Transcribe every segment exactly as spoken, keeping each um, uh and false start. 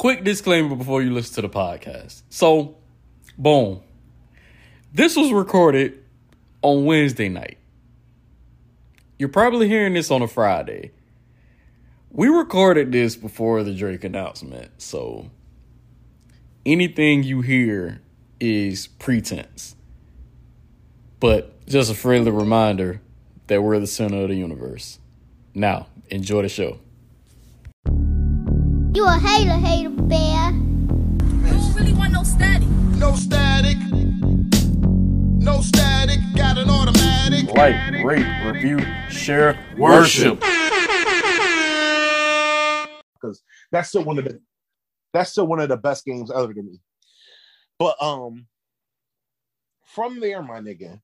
Quick disclaimer before you listen to the podcast. So, boom. This was recorded on Wednesday night. You're probably hearing this on a Friday. We recorded this before the Drake announcement, so anything you hear is pretense. But just a friendly reminder that we're the center of the universe. Now, enjoy the show. You a hater, hater bear. You don't really want no static. No static. No static. Got an automatic. Like, rate, review, share, worship. Because that's still one of the that's still one of the best games ever to me. But um, from there, my nigga,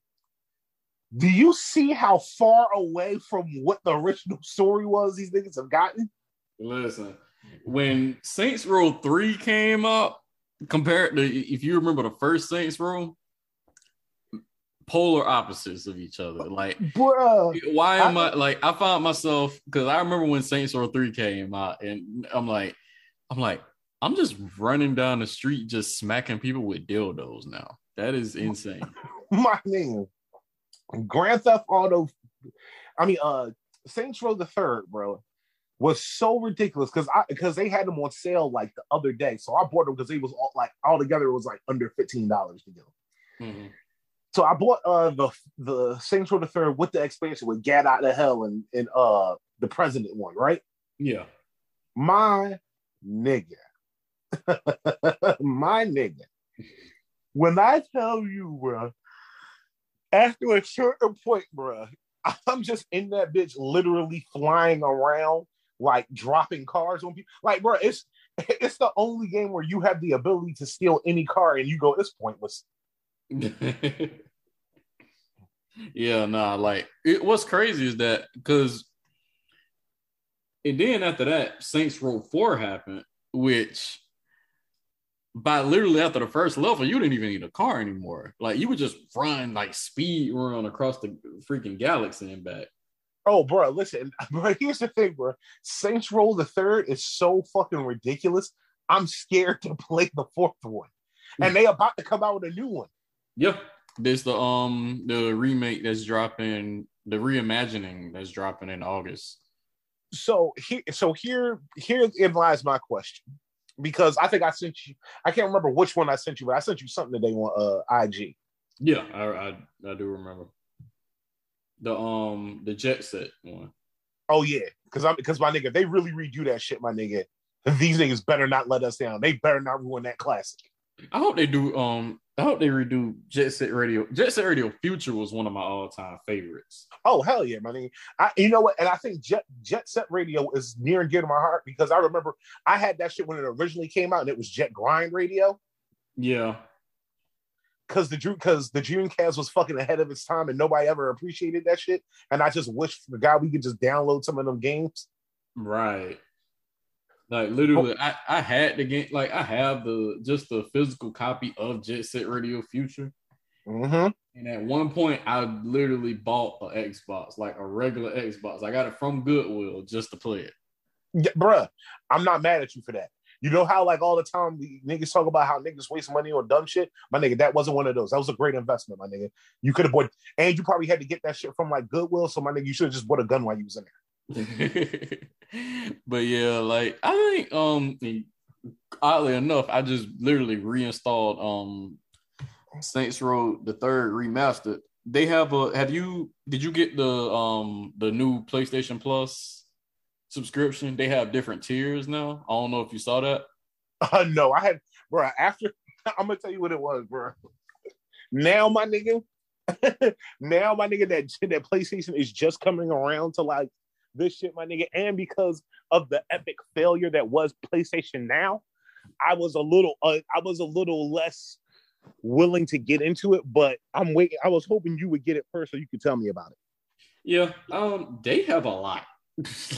do you see how far away from what the original story was these niggas have gotten? Listen, when Saints Row three came up, compared to, if you remember the first Saints Row, polar opposites of each other. Like, bruh, why am I, I like, I found myself, because I remember when Saints Row three came out, and I'm like, I'm like, I'm just running down the street, just smacking people with dildos now. That is insane. My nigga. Grand Theft Auto, I mean, uh, Saints Row the Third, bro, was so ridiculous because I because they had them on sale like the other day, so I bought them because they was all like all together it was like under fifteen dollars to go. Mm-hmm. So I bought uh the the Saints Row the Third with the expansion with Get Out of Hell and and uh the President one, right? Yeah, my nigga, my nigga. When I tell you, bro. After a certain point, bruh, I'm just in that bitch literally flying around, like dropping cars on people. Like, bruh, it's it's the only game where you have the ability to steal any car and you go, it's pointless. Yeah, nah, like, it, what's crazy is that, because, and then after that, Saints Row four happened, which... By literally after the first level, you didn't even need a car anymore. Like, you would just run, like, speed run across the freaking galaxy and back. Oh, bro, listen. Bro, here's the thing, bro. Saints Row the Third is so fucking ridiculous. I'm scared to play the fourth one. And they about to come out with a new one. Yep. There's the um the remake that's dropping, the reimagining that's dropping in August. So, he, so here, herein lies my question. Because I think I sent you, I can't remember which one I sent you, but I sent you something today on uh, I G. Yeah, I, I I do remember the um the Jet Set one. Oh yeah, because I'm because my nigga, they really redo that shit, my nigga. These niggas better not let us down. They better not ruin that classic. I hope they do. Um, I hope they redo Jet Set Radio. Jet Set Radio Future was one of my all time favorites. Oh hell yeah, my nigga! I, you know what? And I think Jet Jet Set Radio is near and dear to my heart because I remember I had that shit when it originally came out, and it was Jet Grind Radio. Yeah, because the because the Dreamcast was fucking ahead of its time, and nobody ever appreciated that shit. And I just wish, for God, we could just download some of them games. Right. Like, literally, oh. I, I had the game, like, I have the, just the physical copy of Jet Set Radio Future. Mm-hmm. And at one point, I literally bought an Xbox, like a regular Xbox. I got it from Goodwill just to play it. Yeah, bruh, I'm not mad at you for that. You know how, like, all the time, the niggas talk about how niggas waste money on dumb shit? My nigga, that wasn't one of those. That was a great investment, my nigga. You could have bought, and you probably had to get that shit from, like, Goodwill, so my nigga, you should have just bought a gun while you was in there. But yeah, like I think um oddly enough, I just literally reinstalled um Saints Row the Third Remastered. They have a have you did you get the um the new PlayStation Plus subscription? They have different tiers now. I don't know if you saw that. Uh no, I had bro after I'm gonna tell you what it was, bro. Now my nigga now my nigga that that PlayStation is just coming around to like this shit, my nigga, and because of the epic failure that was PlayStation Now, I was a little, uh, I was a little less willing to get into it. But I'm waiting. I was hoping you would get it first, so you could tell me about it. Yeah, um, they have a lot.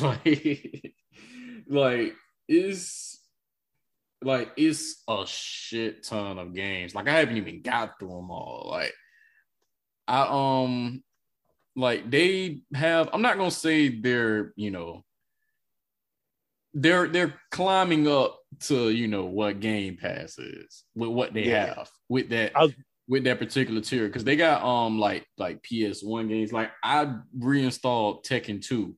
like, like it's like it's a shit ton of games. Like I haven't even got through them all. Like I um. Like, they have, I'm not going to say they're, you know, they're they're climbing up to, you know, what Game Pass is with what they yeah. have with that I'll, with that particular tier, because they got um like like P S one games. Like I reinstalled Tekken two.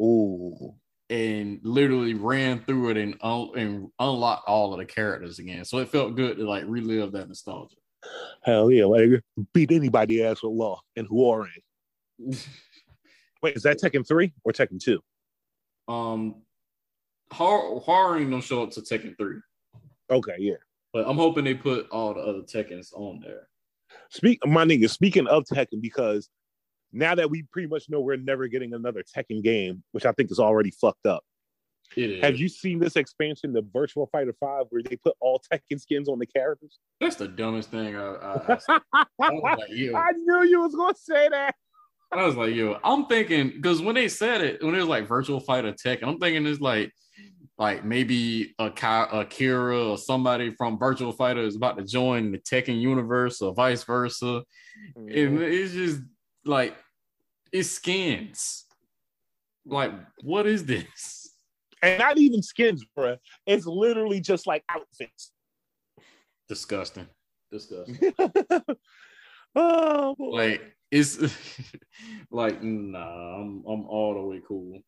Ooh. And literally ran through it and un- and unlocked all of the characters again. So it felt good to like relive that nostalgia. Hell yeah! Like beat anybody ass with law and Hwoarang. Wait, is that Tekken three or Tekken two? Um, Hwoarang don't show up to Tekken three. Okay, yeah. But I'm hoping they put all the other Tekkens on there. Speak, my nigga. Speaking of Tekken, because now that we pretty much know we're never getting another Tekken game, which I think is already fucked up. It is. Have you seen this expansion, the Virtua Fighter five, where they put all Tekken skins on the characters? That's the dumbest thing I, I, I, I, like, yeah. I knew you was going to say that. I was like, yo, I'm thinking, because when they said it, when it was like Virtua Fighter Tekken, I'm thinking it's like, like maybe Akira or somebody from Virtua Fighter is about to join the Tekken universe or vice versa. Mm. And it's just like, it's skins. Like, what is this? And not even skins, bro. It's literally just like outfits. Disgusting. Disgusting. Oh, boy. Like, it's like, nah, I'm, I'm all the way cool.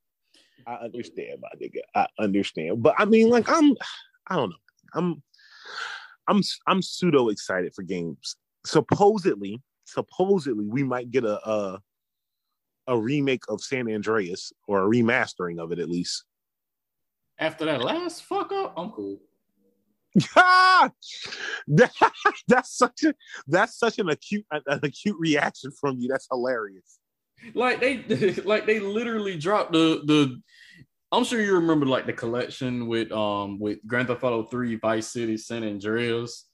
I understand, my nigga. I understand. But I mean, like, I'm, I don't know. I'm, I'm, I'm pseudo excited for games. Supposedly, supposedly, we might get a, a, a remake of San Andreas, or a remastering of it at least. After that last fuck up, I'm cool. Yeah, that, that's such a that's such an acute an, an acute reaction from you. That's hilarious. Like they like they literally dropped the the. I'm sure you remember like the collection with um with Grand Theft Auto three, Vice City, San Andreas,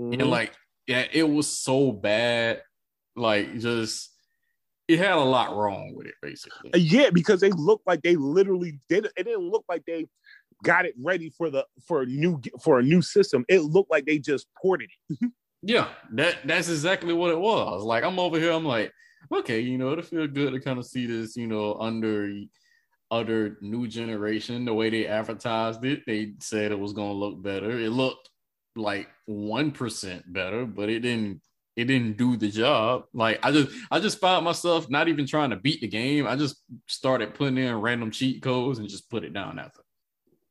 mm-hmm. and like yeah, it was so bad. Like just. It had a lot wrong with it, basically. Yeah, because they looked like they literally did. It didn't look like they got it ready for the for a new for a new system. It looked like they just ported it. Yeah, that that's exactly what it was. Like I'm over here, I'm like, okay, you know, it'll feel good to kind of see this, you know, under other new generation. The way they advertised it, they said it was gonna look better. It looked like one percent better, but it didn't. It didn't do the job. Like I just, I just found myself not even trying to beat the game. I just started putting in random cheat codes and just put it down after.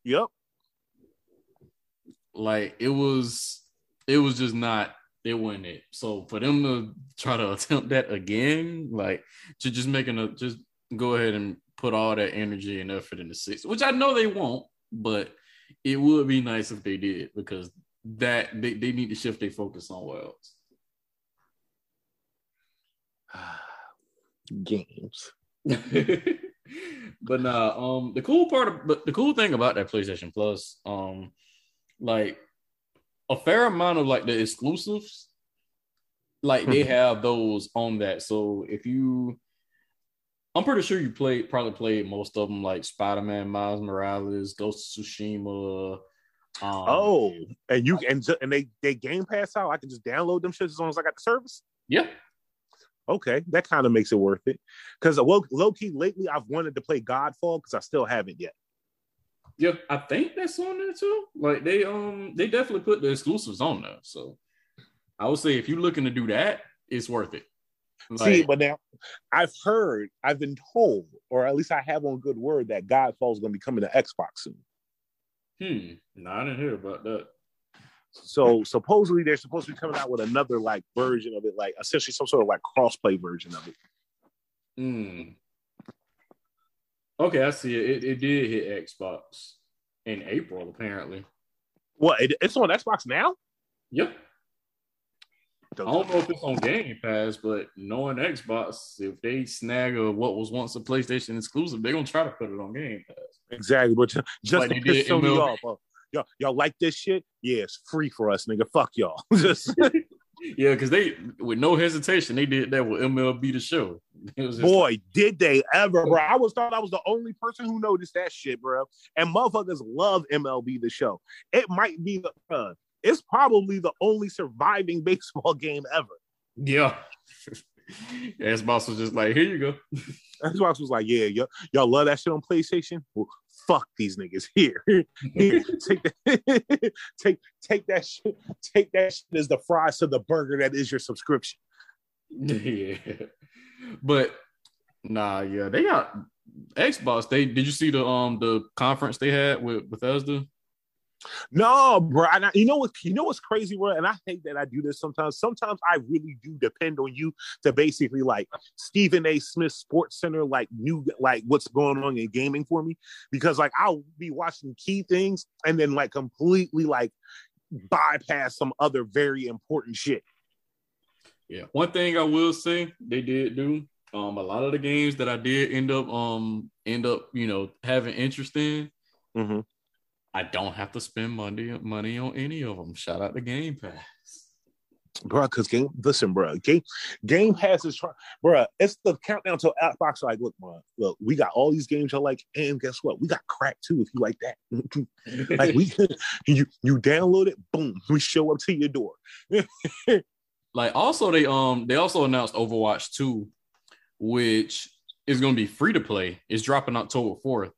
Yep. Like it was, it was just not. It wasn't it. So for them to try to attempt that again, like to just making a, just go ahead and put all that energy and effort into six, which I know they won't, but it would be nice if they did, because that they, they need to shift their focus somewhere else. Games. But nah, um the cool part of, but the cool thing about that PlayStation Plus, um like a fair amount of like the exclusives, like they have those on that. So if you, I'm pretty sure you played probably played most of them, like Spider-Man, Miles Morales, Ghost of Tsushima. Um, oh, and you and and they they Game Pass out. I can just download them shit as long as I got the service. Yeah. Okay, that kind of makes it worth it. Because low, low key, lately I've wanted to play Godfall because I still haven't yet. Yeah, I think that's on there too. Like they um they definitely put the exclusives on there. So I would say if you're looking to do that, it's worth it. Like, see, but now I've heard, I've been told, or at least I have on good word, that Godfall is going to be coming to Xbox soon. Hmm, no, I didn't hear about that. So supposedly they're supposed to be coming out with another like version of it, like essentially some sort of like crossplay version of it. Mm. Okay, I see it. it. It did hit Xbox in April, apparently. What? It, it's on Xbox now? Yep. I don't know if it's on Game Pass, but knowing Xbox, if they snag a what was once a PlayStation exclusive, they're gonna try to put it on Game Pass. Exactly, but just like to piss somebody off. Huh? Y'all, y'all like this shit? Yeah, it's free for us, nigga. Fuck y'all. Just yeah, because they, with no hesitation, they did that with M L B The Show. It was Boy, like, did they ever, bro. I was thought I was the only person who noticed that shit, bro. And motherfuckers love M L B The Show. It might be, the, uh, it's probably the only surviving baseball game ever. Yeah. Xbox was just like, here you go. Xbox was like, yeah, y'all, y'all love that shit on PlayStation? fuck these niggas here. take, that, take, take that shit. Take that shit as the fries to the burger that is your subscription. Yeah, but nah, yeah, they got Xbox. They did you see the um the conference they had with Bethesda? No, bro. I, you know what? You know what's crazy, bro? And I hate that I do this sometimes. Sometimes I really do depend on you to basically like Stephen A. Smith Sports Center, like new, like what's going on in gaming for me, because like I'll be watching key things and then like completely like bypass some other very important shit. Yeah, one thing I will say they did do um a lot of the games that I did end up um end up you know having interest in. Mm-hmm. I don't have to spend money, money on any of them. Shout out to Game Pass. Bro, because Game... Listen, bro. Game, game Pass is... Try, bro, it's the countdown to Xbox. Like, look, bro, look, we got all these games I like, and guess what? We got crack, too, if you like that. Like, we... you, you download it, boom. We show up to your door. Like, also, they um they also announced Overwatch two, which is going to be free to play. It's dropping October fourth.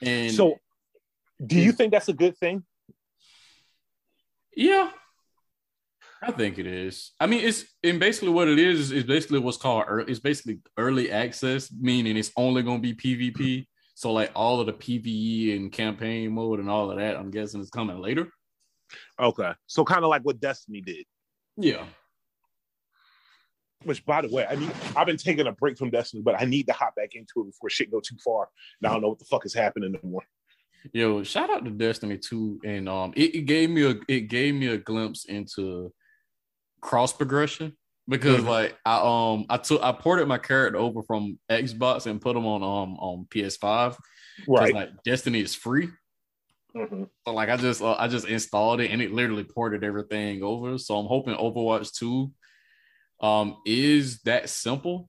And... So... Do you think that's a good thing? Yeah, I think it is. I mean, it's and basically what it is is basically what's called early, it's basically early access, meaning it's only going to be PvP. So like all of the PvE and campaign mode and all of that, I'm guessing is coming later. Okay, so kind of like what Destiny did. Yeah. Which, by the way, I mean, I've been taking a break from Destiny, but I need to hop back into it before shit go too far. And I don't know what the fuck is happening anymore. Yo, shout out to Destiny two, and um, it, it gave me a it gave me a glimpse into cross progression because mm-hmm. like I um I took I ported my character over from Xbox and put him on um on P S five, right? Like Destiny is free, mm-hmm. so like I just uh, I just installed it and it literally ported everything over. So I'm hoping Overwatch two um is that simple.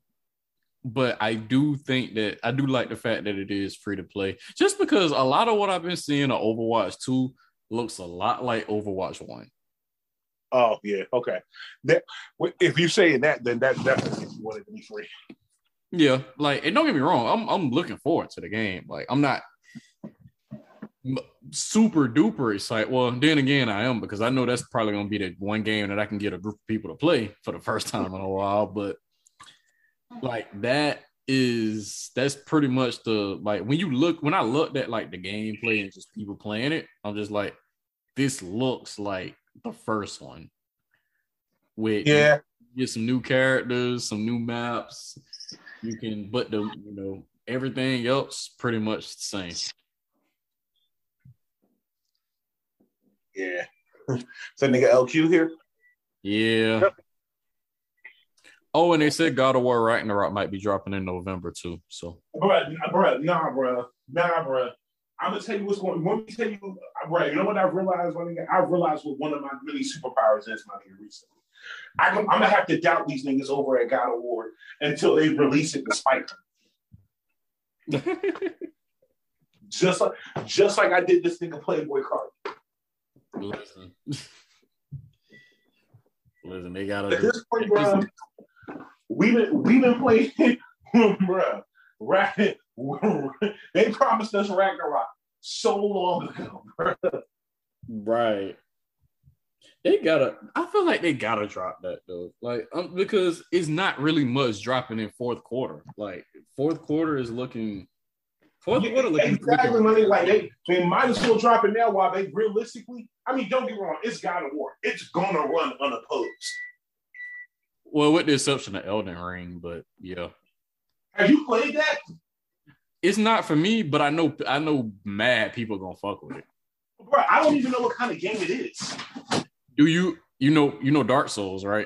But I do think that I do like the fact that it is free to play, just because a lot of what I've been seeing on Overwatch two looks a lot like Overwatch one. Oh yeah, okay. That if you're saying that, then that definitely if you want it to be free. Yeah, like and don't get me wrong, I'm I'm looking forward to the game. Like I'm not super duper excited. Well, then again, I am because I know that's probably gonna be the one game that I can get a group of people to play for the first time in a while, but. Like that is that's pretty much the like when you look when I looked at like the gameplay and just people playing it, I'm just like, this looks like the first one. With yeah, you get some new characters, some new maps. You can but the you know everything else pretty much the same. Yeah. Is that nigga L Q here? Yeah. Oh, and they said God of War Ragnarok might be dropping in November too. So, bruh, bruh, nah, bruh, nah, bruh. I'm gonna tell you what's going. Let me tell you, bruh. You know what I realized? One thing I realized what one of my many superpowers is my nigga recently. I, I'm gonna have to doubt these niggas over at God of War until they release it to spike them. just like, just like I did this nigga Playboy card. Listen, listen, they gotta. At this point, bruh. We've been, we been playing, bruh, right? They promised us Ragnarok so long ago, bruh. Right. They gotta, I feel like they gotta drop that, though. Like, um, because it's not really much dropping in fourth quarter. Like, fourth quarter is looking, fourth yeah, quarter looking. Exactly, looking, like, they, they might as well drop it now while they realistically, I mean, don't get me wrong, it's God of War. It's gonna run unopposed. Well, with the exception of Elden Ring, but yeah. Have you played that? It's not for me, but I know I know mad people gonna fuck with it. Bro, I don't even know what kind of game it is. Do you you know you know Dark Souls, right?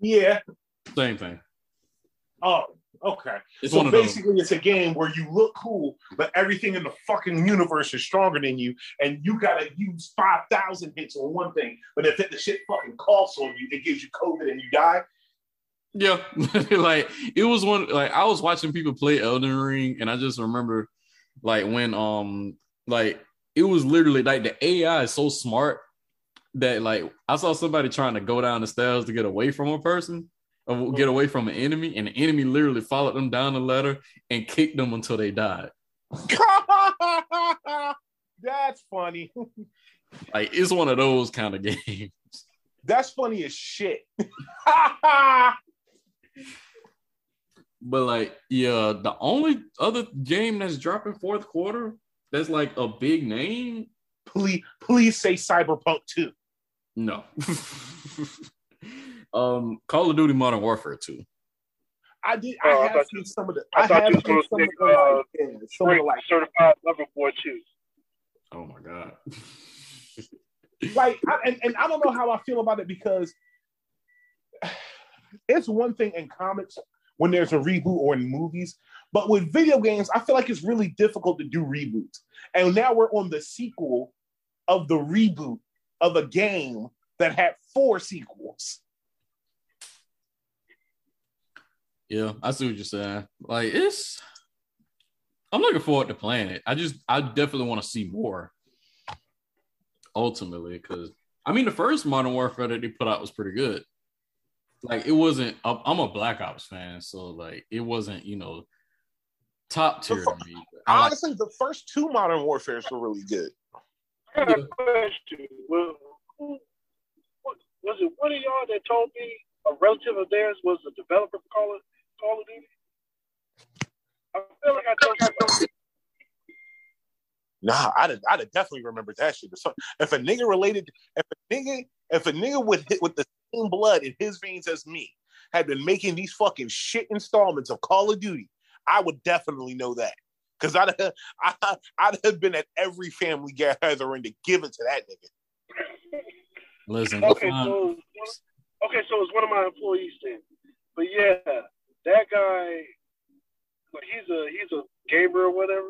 Yeah. Same thing. Oh, okay. It's so basically it's a game where you look cool, but everything in the fucking universe is stronger than you, and you gotta use five thousand hits on one thing, but if the shit fucking coughs on you, it gives you COVID and you die. Yeah, like it was one. Like I was watching people play Elden Ring, and I just remember, like when um, like it was literally like the A I is so smart that like I saw somebody trying to go down the stairs to get away from a person, or get away from an enemy, and the enemy literally followed them down the ladder and kicked them until they died. That's funny. Like, it's one of those kind of games. That's funny as shit. But like, yeah, the only other game that's dropping fourth quarter that's like a big name. Please, please say Cyberpunk two. No. um, Call of Duty Modern Warfare two. I did. I oh, have seen some of the. I, I thought have you were going to say uh, some of like certified level four two. Oh my god. Like, I, and and I don't know how I feel about it, because it's one thing in comics when there's a reboot or in movies, but with video games, I feel like it's really difficult to do reboots. And now we're on the sequel of the reboot of a game that had four sequels. Yeah, I see what you're saying. Like, it's, I'm looking forward to playing it. I just, I definitely want to see more. Ultimately, because I mean, the first Modern Warfare that they put out was pretty good. Like, it wasn't. I'm a Black Ops fan, so like, it wasn't, you know, top tier to me. Honestly, like, the first two Modern Warfares were really good. I got a question. Well, who, what, was it one of y'all that told me a relative of theirs was a developer for Call of, Call of Duty? I feel like I told you something. Nah, I'd I'd definitely remember that shit. If a nigga related, if a nigga, if a nigga with with the same blood in his veins as me had been making these fucking shit installments of Call of Duty, I would definitely know that, because I'd I, I'd have been at every family gathering to give it to that nigga. Listen, okay, um, so okay, so it's one of my employees then, but yeah, that guy, but he's a he's a gamer or whatever.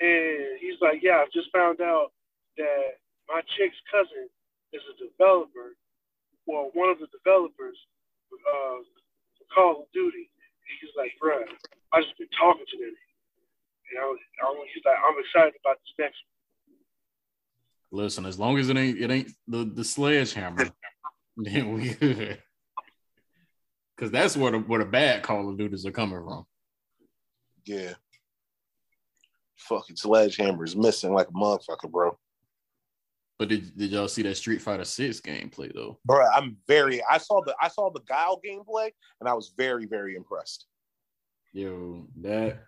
And he's like, yeah, I've just found out that my chick's cousin is a developer, or one of the developers uh, for Call of Duty. And he's like, bruh, I just been talking to them. And I was, I was, he's like, I'm excited about this next one. Listen, as long as it ain't it ain't the, the sledgehammer, then we good. Because that's where the, where the bad Call of Duties are coming from. Yeah. Fucking Sledgehammer is missing like a motherfucker, bro. But did, did y'all see that Street Fighter Six gameplay though? Bro, I'm very. I saw the I saw the Guile gameplay and I was very very impressed. Yo, that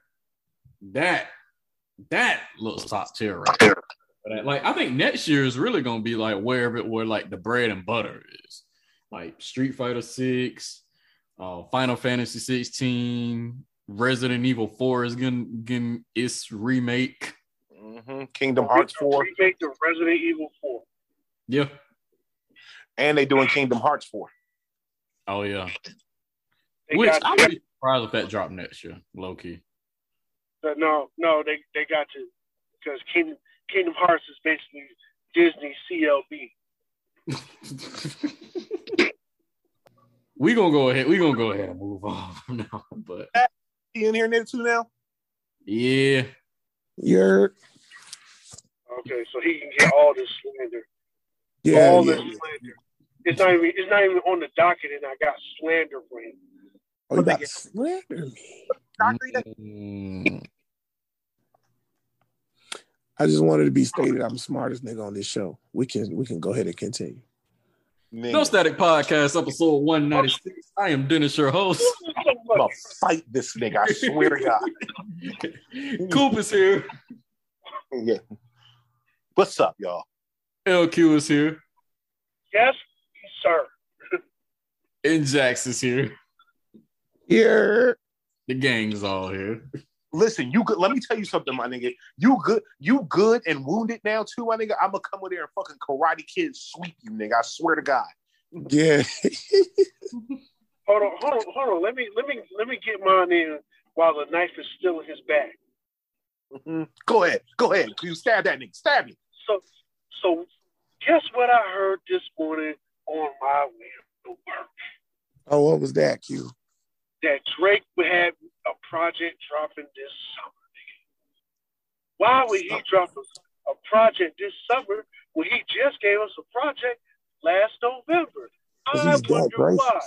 that that looks top tier right there. Like, I think next year is really gonna be like wherever it where like the bread and butter is, like Street Fighter Six, uh, Final Fantasy sixteen. Resident Evil four is getting, getting its remake. Mm-hmm. Kingdom Hearts four. Remake to Resident Evil four. Yeah. And they doing Kingdom Hearts four. Oh, yeah. They Which I would be surprised if that dropped next year, low-key. No, no, they, they got to. Because Kingdom, Kingdom Hearts is basically Disney C L B. We're going to go ahead. We're going to go ahead and move on from now. But... in here near two now? Yeah. You're okay, so he can get all this slander. Yeah, all yeah. this slander. It's not even it's not even on the docket, and I got slander for him. Oh, you got get... slander me. Mm. I just wanted to be stated I'm the smartest nigga on this show. We can we can go ahead and continue. Nigga. No Static Podcast, episode one ninety-six. I am Dennis, your host. I'm gonna fight this nigga, I swear to God. Coop is here. Yeah. What's up, y'all? L Q is here. Yes, sir. And Jax is here. Here. The gang's all here. Listen, you good. Let me tell you something, my nigga. You good. You good and wounded now too, my nigga. I'm gonna come over there and fucking Karate Kid sweep you, nigga. I swear to God. Yeah. hold on, hold on, hold on. Let me, let me, let me get mine in while the knife is still in his back. Mm-hmm. Go ahead, go ahead. You stab that nigga. Stab me. So, so guess what I heard this morning on my way to work? Oh, what was that, Q? That Drake would have a project dropping this summer. Why would he drop a project this summer when he just gave us a project last November? I wonder why.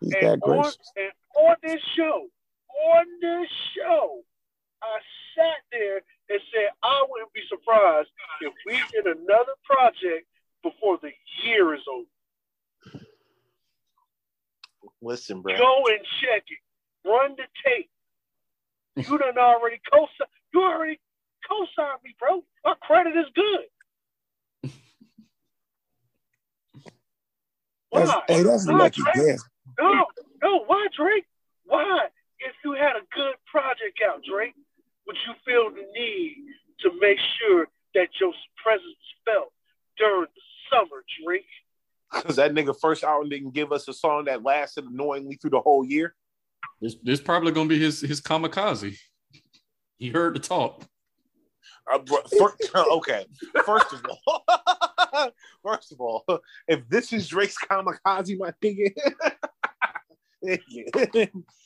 He's and, that on, and on this show, on this show, I sat there and said, I wouldn't be surprised if we get another project before the year is over. Listen, bro. Go and check it. Run the tape. You done already co-signed. You already co-signed me, bro. My credit is good. Why? That's, hey, that's why, lucky Drake? Guess. No, no. Why, Drake? Why? If you had a good project out, Drake, would you feel the need to make sure that your presence felt during the summer, Drake? Because that nigga first album didn't give us a song that lasted annoyingly through the whole year. This, this probably gonna be his his kamikaze. He heard the talk. Uh, first, okay, first of all, first of all, if this is Drake's kamikaze, my nigga,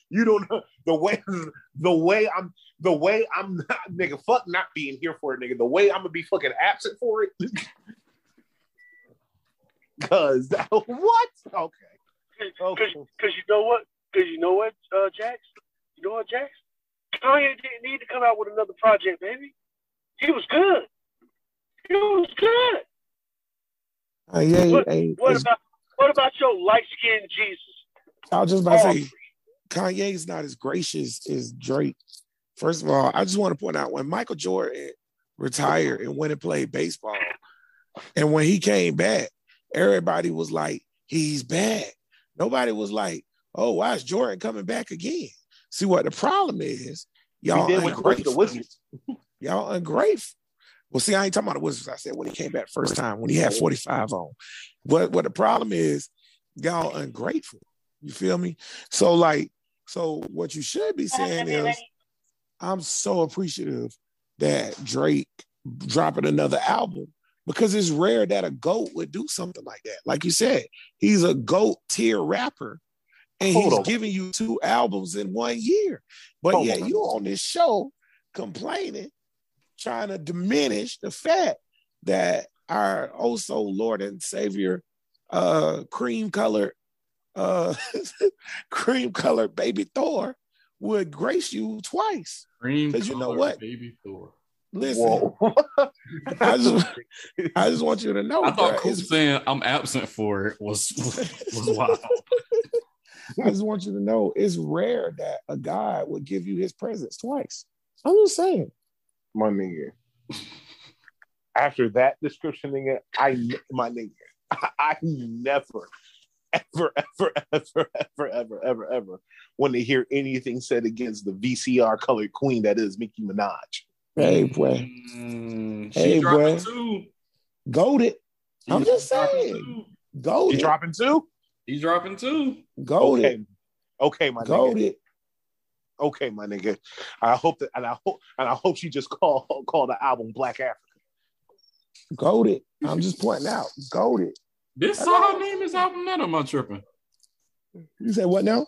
you don't know the way the way I'm the way I'm not, nigga. Fuck not being here for it, nigga. The way I'm gonna be fucking absent for it. Cause what? Okay. Cause, okay. Cause you know what? Cause you know what, uh, Jax? You know what, Jax? Kanye didn't need to come out with another project, baby. He was good. He was good. Uh, yeah, what, yeah, what about what about your light skinned Jesus? I was just about to say, Kanye's not as gracious as Drake. First of all, I just want to point out when Michael Jordan retired and went and played baseball, and when he came back, everybody was like, he's back. Nobody was like, oh, why is Jordan coming back again? See what the problem is. Y'all ungrateful. The Y'all ungrateful. Well, see, I ain't talking about the Wizards. I said when he came back first time, when he had forty-five on. But what the problem is, y'all ungrateful. You feel me? So, like, so what you should be saying is, I'm so appreciative that Drake dropping another album. Because it's rare that a GOAT would do something like that. Like you said, he's a GOAT tier rapper, and Hold he's on. giving you two albums in one year. But Hold yeah, on. you on this show complaining, trying to diminish the fact that our oh so Lord and Savior, uh, cream colored, uh, cream colored baby Thor would grace you twice. Cream colored you know what? baby Thor. Listen, I just, I just want you to know. I thought Coop saying I'm absent for it was, was wild. I just want you to know it's rare that a guy would give you his presence twice. I'm just saying. My nigga. After that description, nigga, I, my nigga, I, I never, ever, ever, ever, ever, ever, ever, ever want to hear anything said against the V C R colored queen that is Nicki Minaj. Hey, boy. Mm, she hey, dropping boy. Two. Goated. I'm just saying. Goated. He's dropping two? He's dropping two. Goated. Okay. okay, my Goated. nigga. Okay, my nigga. I hope that, and I hope, and I hope she just called call the album Black Africa. Goated. I'm just pointing out. Goated. This Saha named this album, none of my tripping. You said what now?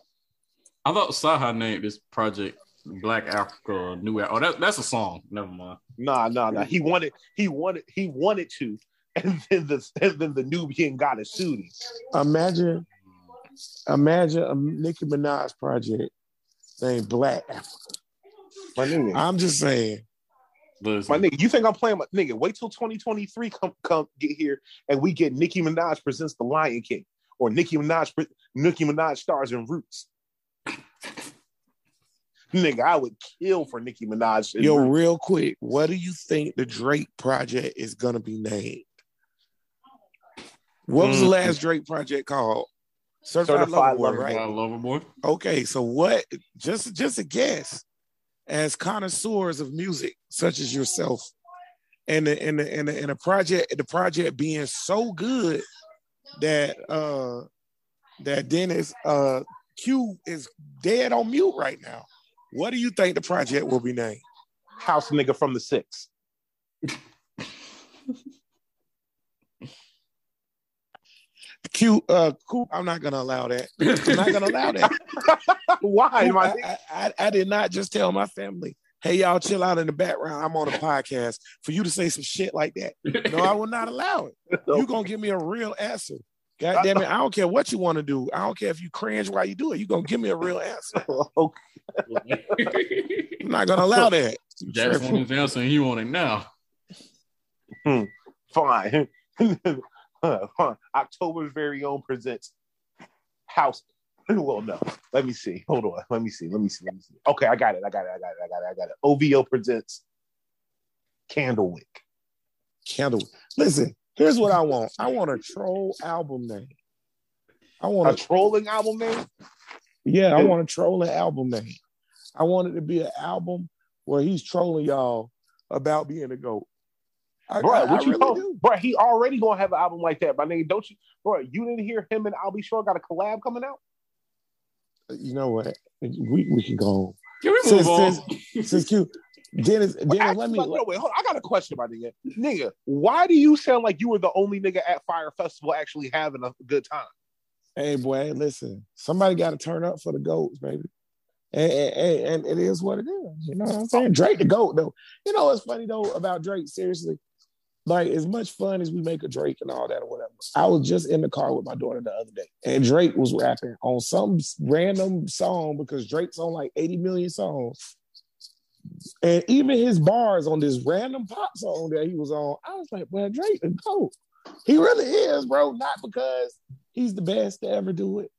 I thought Saha named this project Black Africa or New Africa. Oh, that, that's a song. Never mind. Nah, nah, nah. He wanted, he wanted, he wanted to, and then the and then the Nubian got a shooting. Imagine, imagine a Nicki Minaj project named Black Africa. My nigga, I'm just saying. Listen. My nigga, you think I'm playing? My nigga, wait till twenty twenty-three come come get here, and we get Nicki Minaj presents The Lion King, or Nicki Minaj Nicki Minaj stars in Roots. Nigga, I would kill for Nicki Minaj. Yo, Roots. Real quick, what do you think the Drake project is gonna be named? What mm. was the last Drake project called? Certified, Certified Lover Boy, right? Lover Boy. Okay, so what? Just, just a guess. As connoisseurs of music, such as yourself, and the, and the, and the, and the project, the project being so good that uh, that Dennis uh, Q is dead on mute right now. What do you think the project will be named? House Nigga from the Six. Q, uh, Coop, I'm not going to allow that. I'm not going to allow that. Why? Coop, I, I, I did not just tell my family, hey, y'all chill out in the background. I'm on a podcast. For you to say some shit like that. No, I will not allow it. You're going to give me a real answer. God damn it, I don't care what you want to do. I don't care if you cringe while you do it. You're going to give me a real answer. Okay. I'm not going to allow that. Jack's want his answer and he want it now. Hmm. Fine. October's very own presents House. Well, no. Let me see. Hold on. Let me see. Let me see. Let me see. Okay, I got it. I got it. I got it. I got it. I got it. O V O presents Candlewick. Candlewick. Listen. Here's what I want. I want a troll album name. I want a, a trolling album name. Yeah, I want a trolling album name. I want it to be an album where he's trolling y'all about being a goat. I, bro, I, what I you really do? Bro, he already gonna have an album like that. My name, don't you, bro? You didn't hear him and I'll Be Sure got a collab coming out. You know what? We we can go. Can we move on? Since, since you. Dennis, Dennis well, actually, let me. Like, no, wait, hold on. I got a question about nigga. Nigga, why do you sound like you were the only nigga at Fyre Festival actually having a good time? Hey, boy, listen. Somebody got to turn up for the goats, baby. And, and, and it is what it is. You know what I'm saying? Drake the goat, though. You know what's funny, though, about Drake? Seriously, like, as much fun as we make a Drake and all that or whatever, I was just in the car with my daughter the other day, and Drake was rapping on some random song because Drake's on like eighty million songs. And even his bars on this random pop song that he was on, I was like, well, Drake the GOAT. He really is, bro. Not because he's the best to ever do it,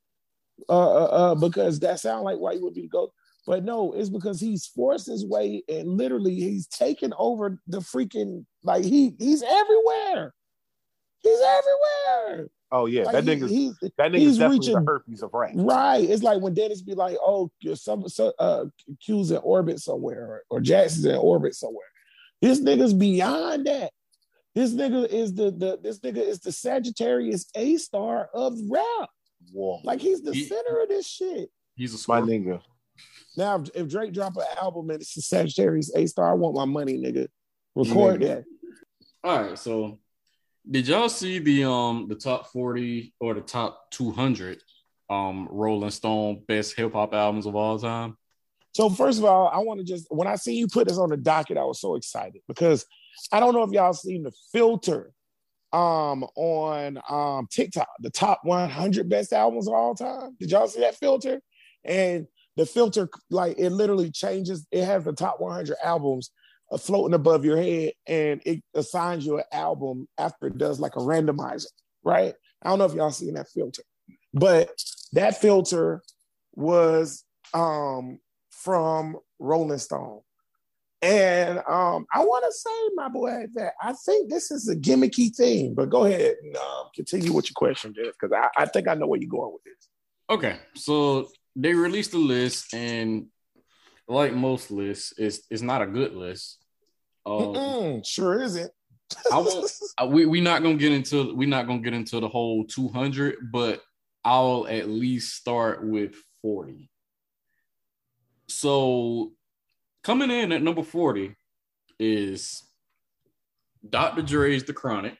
uh, uh, uh, because that sound like why he would be the GOAT. But no, it's because he's forced his way and literally he's taken over the freaking, like he he's everywhere. He's everywhere. Oh, yeah. Like that nigga's, he, he, that nigga's he's definitely reaching, the herpes of rap. Right. It's like when Dennis be like, oh, some, some, uh, Q's in orbit somewhere or, or Jackson's in orbit somewhere. This nigga's beyond that. This nigga is the, the this nigga is the Sagittarius A-star of rap. Whoa. Like he's the he, center of this shit. He's a smart nigga. Now, if Drake drop an album and it's the Sagittarius A-star, I want my money, nigga. Record nigga. that. All right, so... Did y'all see the um the top forty or the top two hundred um Rolling Stone best hip hop albums of all time? So first of all, I want to just when I seen you put this on the docket, I was so excited because I don't know if y'all seen the filter um on um TikTok, the top one hundred best albums of all time. Did y'all see that filter? And the filter, like, it literally changes. It has the top one hundred albums floating above your head, and it assigns you an album after it does like a randomizer, right? I don't know if y'all seen that filter, but that filter was um, from Rolling Stone. And um, I want to say, my boy, that I think this is a gimmicky thing, but go ahead and um, continue with your question, Jeff, because I, I think I know where you're going with this. Okay, so they released the list, and like most lists, it's, it's not a good list. Um, sure isn't. I was, I, we we not gonna get into we not gonna get into the whole two hundred, but I'll at least start with forty. So coming in at number forty is Doctor Dre's The Chronic.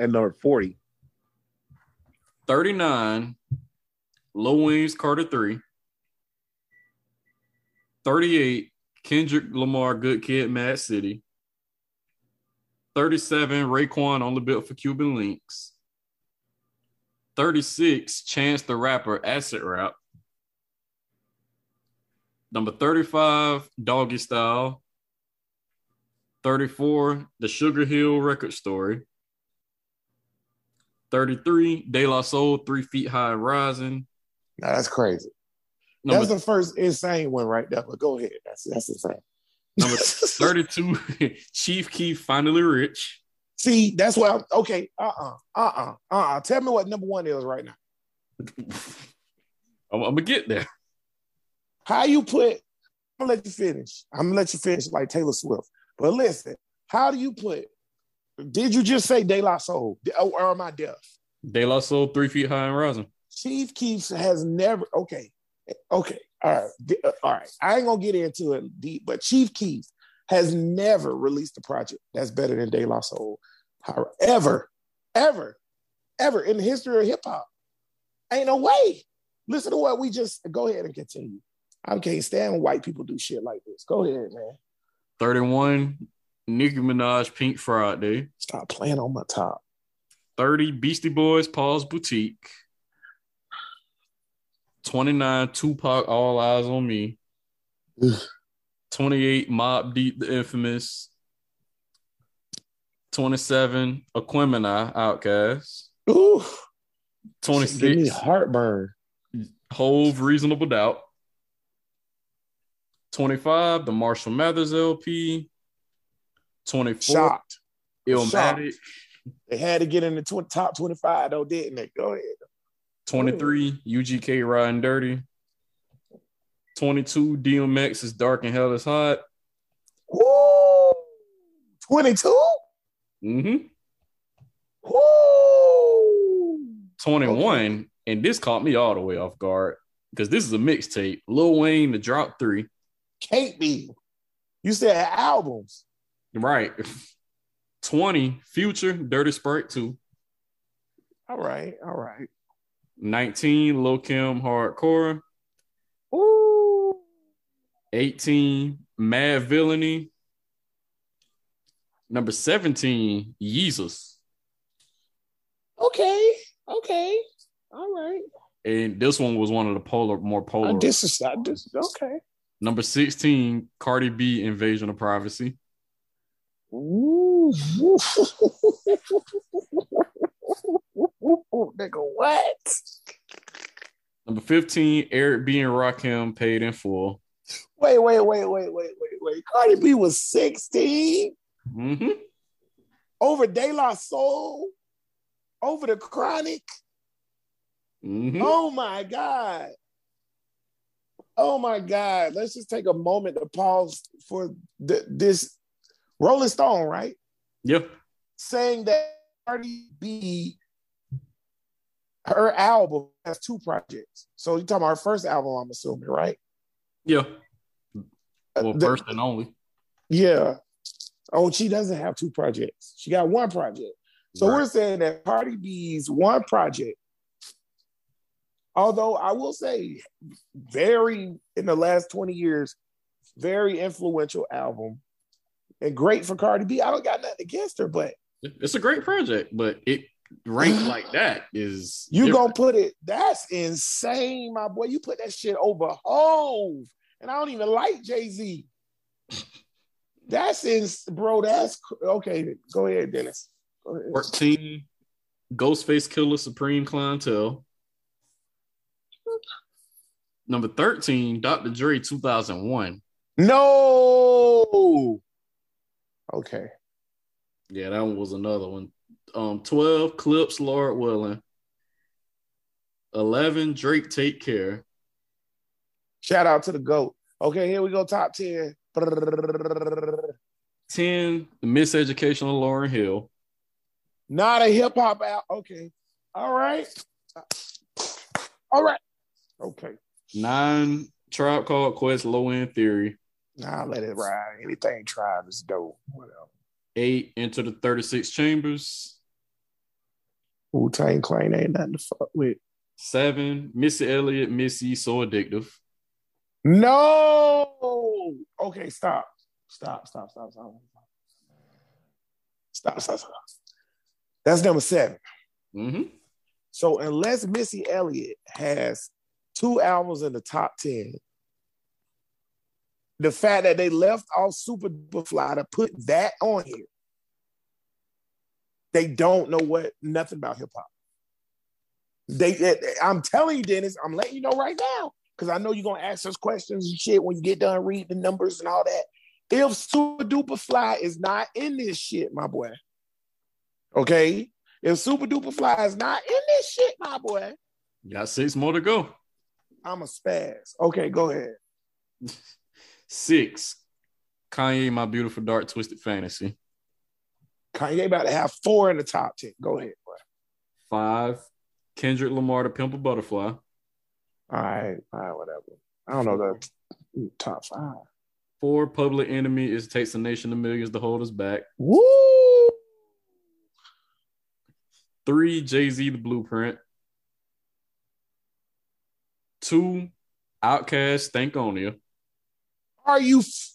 At number forty, thirty-nine, Lil Wayne's Carter three. thirty-eight, Kendrick Lamar, Good Kid, Mad City. thirty-seven, Raekwon, Only Built for Cuban Links. thirty-six, Chance the Rapper, Acid Rap. Number thirty-five, Doggy Style. thirty-four, The Sugar Hill Record Story. thirty-three, De La Soul, Three Feet High Rising. Now that's crazy. Number, that's the first insane one right there, but go ahead. That's that's insane. Number thirty-two, Chief Keef, Finally Rich. See, that's what I'm, okay, uh-uh, uh-uh, uh-uh. Tell me what number one is right now. I'm, I'm going to get there. How you put, I'm going to let you finish. I'm going to let you finish like Taylor Swift. But listen, how do you put, did you just say De La Soul? Or am I deaf? De La Soul, Three Feet High and Rising. Chief Keef has never, okay. Okay, all right, all right. I ain't gonna get into it deep, but Chief Keef has never released a project that's better than De La Soul, ever, ever, ever in the history of hip hop. Ain't no way. Listen to what we just go ahead and continue. I can't stand when white people do shit like this. Go ahead, man. Thirty-one, Nicki Minaj, Pink Friday. Stop playing on my top. thirty, Beastie Boys, Paul's Boutique. twenty-nine, Tupac, All Eyes on Me. Ugh. twenty-eight, Mobb Deep, The Infamous. twenty-seven, Aquemini, Outkast. Ooh. twenty-six, give me heartburn. Hove, Reasonable Doubt. twenty-five, the Marshall Mathers L P. twenty-four, Shocked. Illmatic. Shocked. They had to get in the tw- top twenty-five, though, didn't they? Go ahead. twenty-three, U G K, Riding Dirty. twenty-two, D M X Is Dark and Hell Is Hot. Woo! twenty-two? Mm-hmm. Woo! twenty-one, okay. And this caught me all the way off guard, because this is a mixtape. Lil Wayne, The Drop three. Can't be. You said albums. Right. twenty, Future, Dirty Sprite two. All right, all right. nineteen, Lil Kim, Hardcore. Ooh. eighteen, Mad Villainy. Number seventeen, Yeezus. Okay, okay, all right. And this one was one of the polar, more polar. I dis- I dis- okay. Number sixteen, Cardi B, Invasion of Privacy. Ooh. Nigga, what? Number fifteen, Eric B and Rakim, Paid in Full. Wait, wait, wait, wait, wait, wait, wait. Cardi B was sixteen? Mm-hmm. Over De La Soul? Over The Chronic? Mm-hmm. Oh, my God. Oh, my God. Let's just take a moment to pause for th- this. Rolling Stone, right? Yep. Saying that Cardi B, her album has two projects. So you're talking about her first album, I'm assuming, right? Yeah. Well, the, first and only. Yeah. Oh, she doesn't have two projects. She got one project. So right. We're saying that Cardi B's one project, although I will say very, in the last twenty years, very influential album, and great for Cardi B. I don't got nothing against her, but it's a great project, but it ranked like that is you different. Gonna put it, that's insane, my boy. You put that shit over Hove, and I don't even like Jay-Z. That's ins- bro, that's okay. Go ahead, Dennis. Go ahead. fourteen, Ghostface Killer, Supreme Clientele. Number thirteen, Doctor Dre, two thousand one. No. Okay. Yeah, that one was another one. Um, twelve, Clips, Lord Willing. eleven, Drake, Take Care. Shout out to the GOAT. Okay, here we go, top ten. ten, Miseducation of Lauryn Hill. Not a hip-hop out. Okay. All right. All right. Okay. nine, Tribe Called Quest, Low End Theory. Nah, let it ride. Anything Tribe is dope. Whatever. Eight, Enter the thirty-six Chambers. Wu-Tang Clan ain't nothing to fuck with. Seven, Missy Elliott, Missy, So Addictive. No! Okay, stop. Stop, stop, stop, stop. Stop, stop, stop. That's number seven. Mm-hmm. So unless Missy Elliott has two albums in the top ten, the fact that they left off Super Duper Fly to put that on here, they don't know what nothing about hip hop. They, they, I'm telling you, Dennis, I'm letting you know right now, because I know you're gonna ask us questions and shit when you get done reading the numbers and all that. If Super Duper Fly is not in this shit, my boy, okay? If Super Duper Fly is not in this shit, my boy, you got six more to go. I'm a spaz. Okay, go ahead. Six, Kanye, My Beautiful Dark Twisted Fantasy. Kanye about to have four in the top ten. Go ahead, boy. Five, Kendrick Lamar, To Pimp a Butterfly. All right, all right, whatever. I don't know the top five. Four, Public Enemy, It Takes a Nation of Millions to Hold Us Back. Woo! Three, Jay-Z, The Blueprint. Two, Outkast, Stank On You. Are you? F-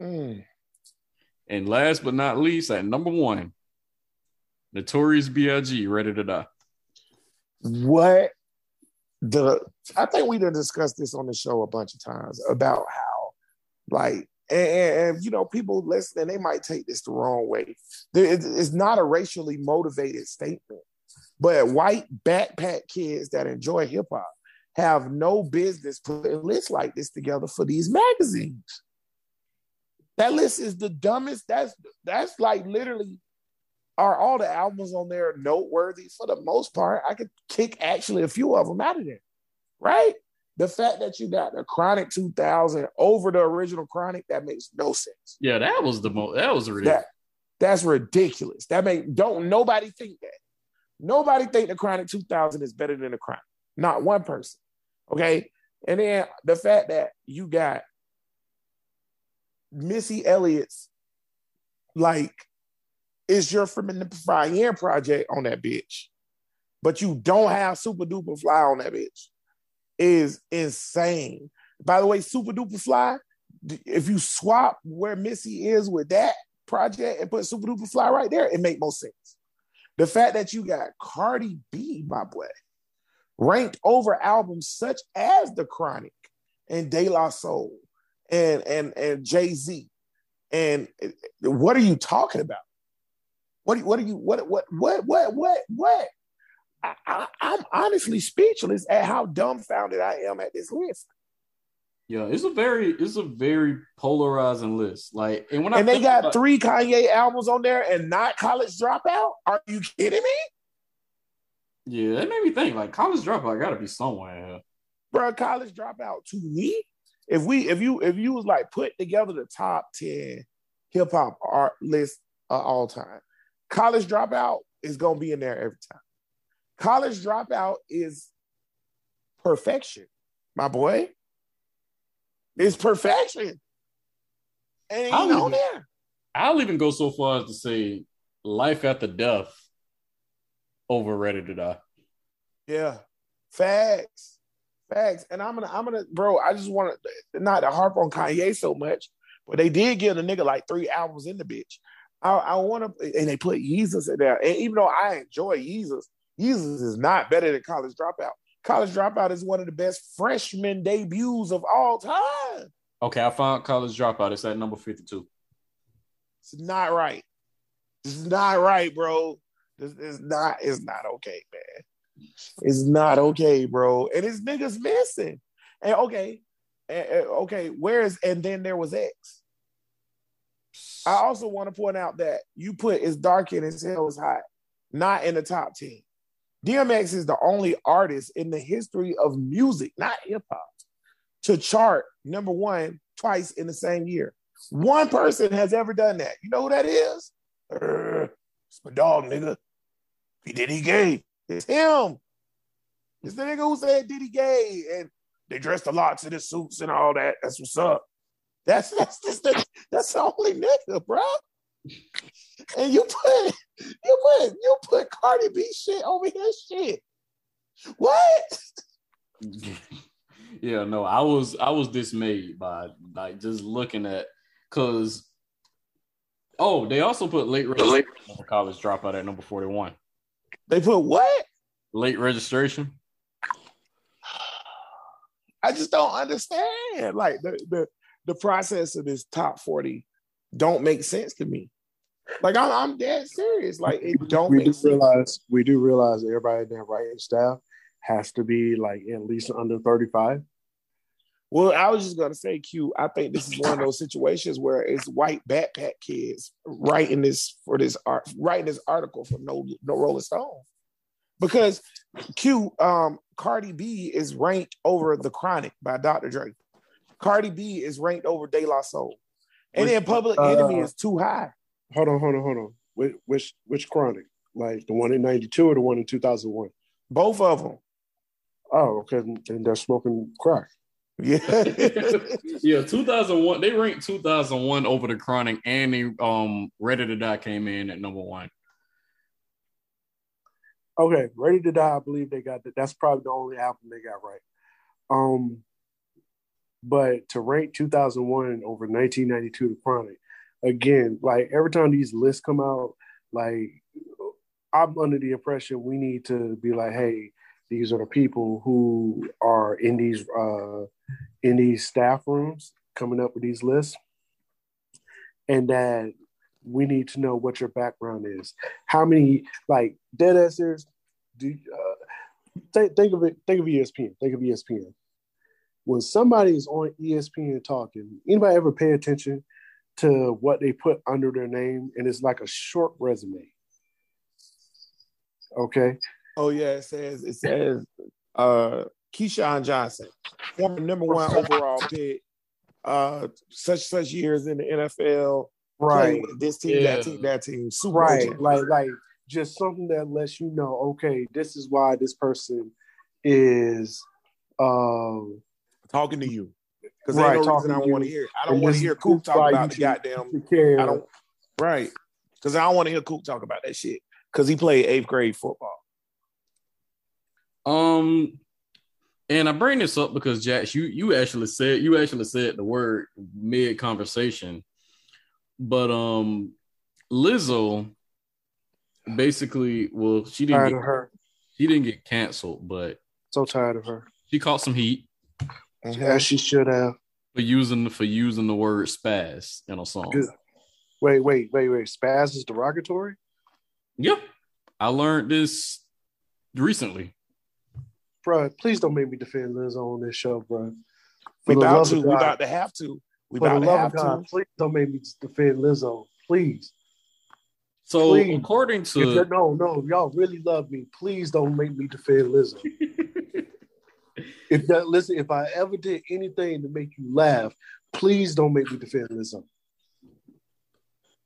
mm. And last but not least, at number one, Notorious B I G, Ready to Die. What the... I think we done discussed this on the show a bunch of times about how, like, and, and, and you know, people listening, they might take this the wrong way. It's not a racially motivated statement, but white backpack kids that enjoy hip-hop have no business putting lists like this together for these magazines. That list is the dumbest. That's that's like literally, are all the albums on there noteworthy? For the most part, I could kick actually a few of them out of there, right? The fact that you got the Chronic two thousand over the original Chronic, that makes no sense. Yeah, that was the most. That was ridiculous. That, that's ridiculous. That make don't nobody think that. Nobody think the Chronic two thousand is better than the Chronic. Not one person. Okay, and then the fact that you got Missy Elliott's, like, is your Fry Yen project on that bitch, but you don't have Super Duper Fly on that bitch, is insane. By the way, Super Duper Fly, if you swap where Missy is with that project and put Super Duper Fly right there, it make more sense. The fact that you got Cardi B, my boy, ranked over albums such as The Chronic and De La Soul, and and and Jay-Z, and what are you talking about? What do, what are you what what what what what what? I, I, I'm honestly speechless at how dumbfounded I am at this list. Yeah, it's a very it's a very polarizing list. Like, and when I and they got about- three Kanye albums on there and not College Dropout. Are you kidding me? Yeah, that made me think. Like, College Dropout got to be somewhere, bro. College Dropout to me. If we, if you, if you was like put together the top ten hip hop art list of all time, College Dropout is gonna be in there every time. College Dropout is perfection, my boy. It's perfection, and it ain't I'll on even, there. I'll even go so far as to say Life After Death over Ready to Die. Yeah, facts. Facts. And I'm gonna, I'm gonna, bro, I just want to not to harp on Kanye so much, but they did give the nigga like three albums in the bitch. I, I want to, and they put Yeezus in there. And even though I enjoy Yeezus, Yeezus is not better than College Dropout. College Dropout is one of the best freshman debuts of all time. Okay, I found College Dropout. It's at number fifty-two. It's not right. It's not right, bro. This is not, it's not okay, man. It's not okay, bro. And it's niggas missing. And okay, and, and, okay, where is, and then there was X. I also want to point out that you put It's Dark and It's Hell Is Hot not in the top ten. D M X is the only artist in the history of music, not hip-hop, to chart number one twice in the same year. One person has ever done that. You know who that is? Uh, it's my dog, nigga. He did, he gave. It's him. It's the nigga who said Diddy gay and they dressed a lot to the suits and all that. That's what's up. That's that's just the, that's the only nigga, bro. And you put you put you put Cardi B shit over his shit. What? Yeah, no, I was I was dismayed by like just looking at, cause oh, they also put Late Registration on College Dropout at number forty-one. They put what? Late Registration. I just don't understand. Like, the, the, the process of this top forty don't make sense to me. Like, I'm, I'm dead serious. Like, it don't we make do sense. Realize, we do realize that everybody in their writing staff has to be, like, at least under thirty-five. Well, I was just going to say, Q, I think this is one of those situations where it's white backpack kids writing this for this art, writing this article for no, no Rolling Stone. Because Q, um, Cardi B is ranked over The Chronic by Doctor Drake. Cardi B is ranked over De La Soul. And which, then Public uh, Enemy is too high. Hold on, hold on, hold on. Which, which, which Chronic? Like the one in ninety-two or the one in two thousand one? Both of them. Oh, okay. And they're smoking crack. Yeah, yeah. two thousand one. They ranked two thousand one over The Chronic, and they, um, Ready to Die came in at number one. Okay, Ready to Die. I believe they got that. That's probably the only album they got right. Um, but to rank two thousand one over nineteen ninety-two, The Chronic, again, like every time these lists come out, like I'm under the impression we need to be like, hey, these are the people who are in these uh, in these staff rooms coming up with these lists, and that we need to know what your background is. How many, like, dead assers do? Uh, th- think of it. Think of E S P N. Think of E S P N. When somebody is on E S P N talking, anybody ever pay attention to what they put under their name? And it's like a short resume. Okay. Oh yeah, it says it says uh, Keyshawn Johnson, former number one overall pick, uh, such such years in the N F L. Right. This team, yeah. that team, that team. Super right. Legend. Like like just something that lets you know, okay, this is why this person is um, talking to you. Because right, there's no reason I want to hear it. I don't want to hear Coop talk about the goddamn. I don't, right. Because I don't want to hear Coop talk about that shit. Because he played eighth grade football. Um, and I bring this up because Jax, you you actually said you actually said the word mid conversation, but um, Lizzo basically, well, she didn't tired get, of her. She didn't get canceled, but so tired of her. She caught some heat, as she should have, for using for using the word spaz in a song. Wait, wait, wait, wait. Spaz is derogatory? Yep, I learned this recently. Bro, please don't make me defend Lizzo on this show, bro. We about to. We about to have to. We about to have to. Please don't make me defend Lizzo, please. So, please. according to no, no, y'all really love me. Please don't make me defend Lizzo. if that, listen, if I ever did anything to make you laugh, please don't make me defend Lizzo.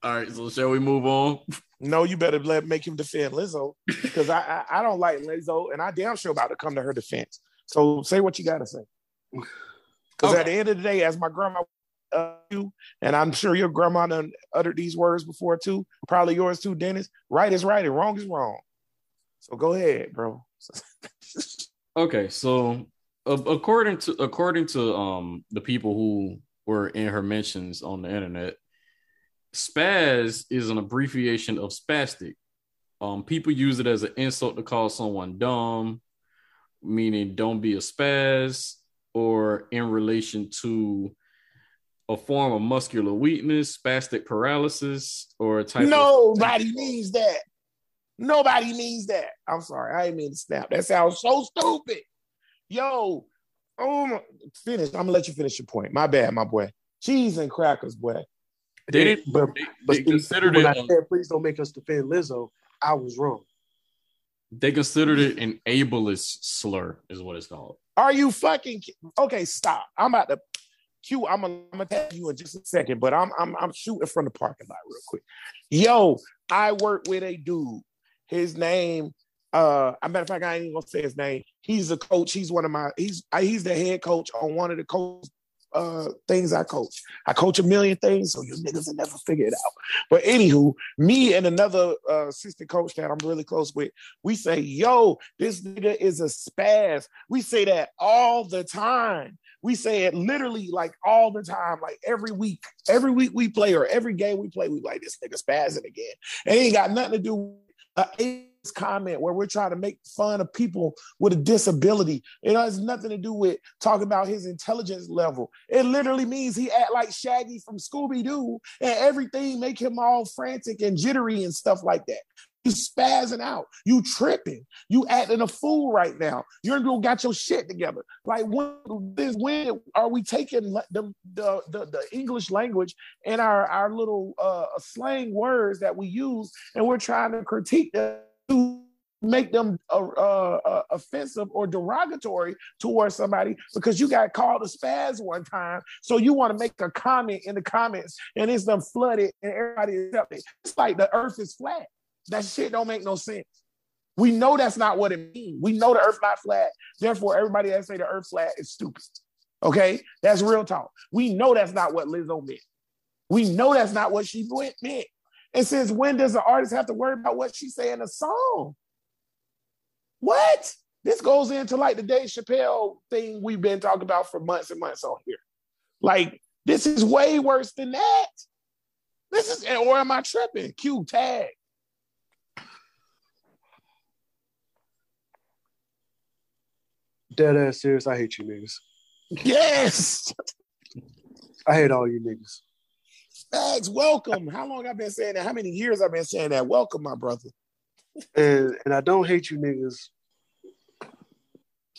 All right, so shall we move on? No, you better let make him defend Lizzo, because I, I I don't like Lizzo, and I damn sure about to come to her defense. So say what you gotta say, because okay. at the end of the day, as my grandma, uh, and I'm sure your grandma done uttered these words before too, probably yours too, Dennis. Right is right, and wrong is wrong. So go ahead, bro. Okay, so uh, according to according to um the people who were in her mentions on the internet. Spaz is an abbreviation of spastic. Um, people use it as an insult to call someone dumb, meaning don't be a spaz, or in relation to a form of muscular weakness, spastic paralysis, or a type Nobody of... Nobody needs that. Nobody needs that. I'm sorry. I didn't mean to snap. That sounds so stupid. Yo. Oh, my... Finish. I'm going to let you finish your point. My bad, my boy. Cheese and crackers, boy. They didn't, but, they, but they considered when it. I said, please don't make us defend Lizzo. I was wrong. They considered it an ableist slur, is what it's called. Are you fucking okay? Stop. I'm about to Q. I'm gonna I'm tell you in just a second, but I'm I'm I'm shooting from the parking lot real quick. Yo, I work with a dude. His name. Uh, as a matter of fact, I ain't even gonna say his name. He's a coach. He's one of my. He's he's the head coach on one of the coaches. Uh, things I coach. I coach a million things, so you niggas will never figure it out. But anywho, me and another uh, assistant coach that I'm really close with, we say, yo, this nigga is a spaz. We say that all the time. We say it literally like all the time, like every week. Every week we play or every game we play, we like, this nigga spazzing again. And it ain't got nothing to do with an ableist comment where we're trying to make fun of people with a disability. It has nothing to do with talking about his intelligence level. It literally means he act like Shaggy from Scooby-Doo and everything make him all frantic and jittery and stuff like that. You spazzing out. You tripping. You acting a fool right now. You ain't got your shit together. Like, when, this, when are we taking the, the, the, the English language and our, our little uh, slang words that we use, and we're trying to critique them to make them uh, uh, offensive or derogatory towards somebody because you got called a spaz one time, so you want to make a comment in the comments, and it's done flooded, and everybody accepted. It's like the earth is flat. That shit don't make no sense. We know that's not what it means. We know the earth not flat. Therefore, everybody that say the earth flat is stupid. Okay? That's real talk. We know that's not what Lizzo meant. We know that's not what she meant. And since when does an artist have to worry about what she say in a song? What? This goes into like the Dave Chappelle thing we've been talking about for months and months on here. Like, this is way worse than that. This is, or am I tripping? Q, tag. Dead ass serious. I hate you niggas. Yes. I hate all you niggas. Facts. Welcome. How long I've been saying that? How many years I've been saying that? Welcome, my brother. And and I don't hate you niggas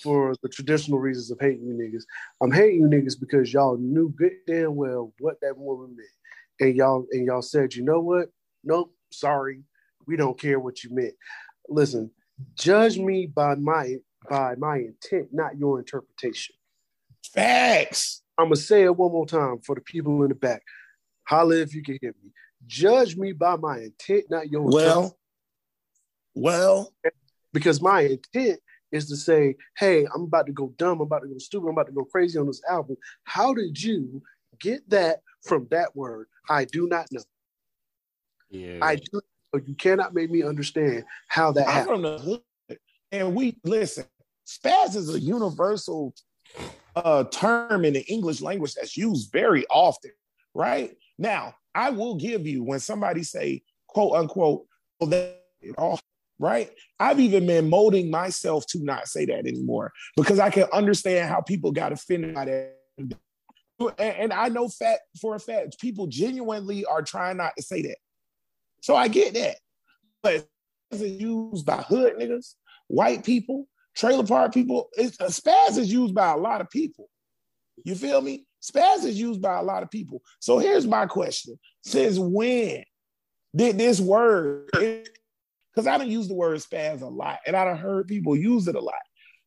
for the traditional reasons of hating you niggas. I'm hating you niggas because y'all knew good damn well what that woman meant. And y'all and y'all said, you know what? Nope, sorry. We don't care what you meant. Listen, judge me by my by my intent, not your interpretation. Facts. I'm going to say it one more time for the people in the back. Holla if you can hear me. Judge me by my intent, not your well, intent. Well, because my intent is to say, hey, I'm about to go dumb, I'm about to go stupid, I'm about to go crazy on this album. How did you get that from that word? I do not know. Yeah. I do know. You cannot make me understand how that I'm happened. From the hood. And we, listen, spaz is a universal uh, term in the English language that's used very often, right? Now, I will give you when somebody say, quote, unquote, well, that it all. Right? I've even been molding myself to not say that anymore because I can understand how people got offended by that. And, and I know fact, for a fact, people genuinely are trying not to say that. So I get that. But spaz is used by hood niggas, white people, trailer park people. It's, uh, spaz is used by a lot of people. You feel me? Spaz is used by a lot of people. So here's my question. Since when did this word... It, because I done used the word spaz a lot, and I done heard people use it a lot.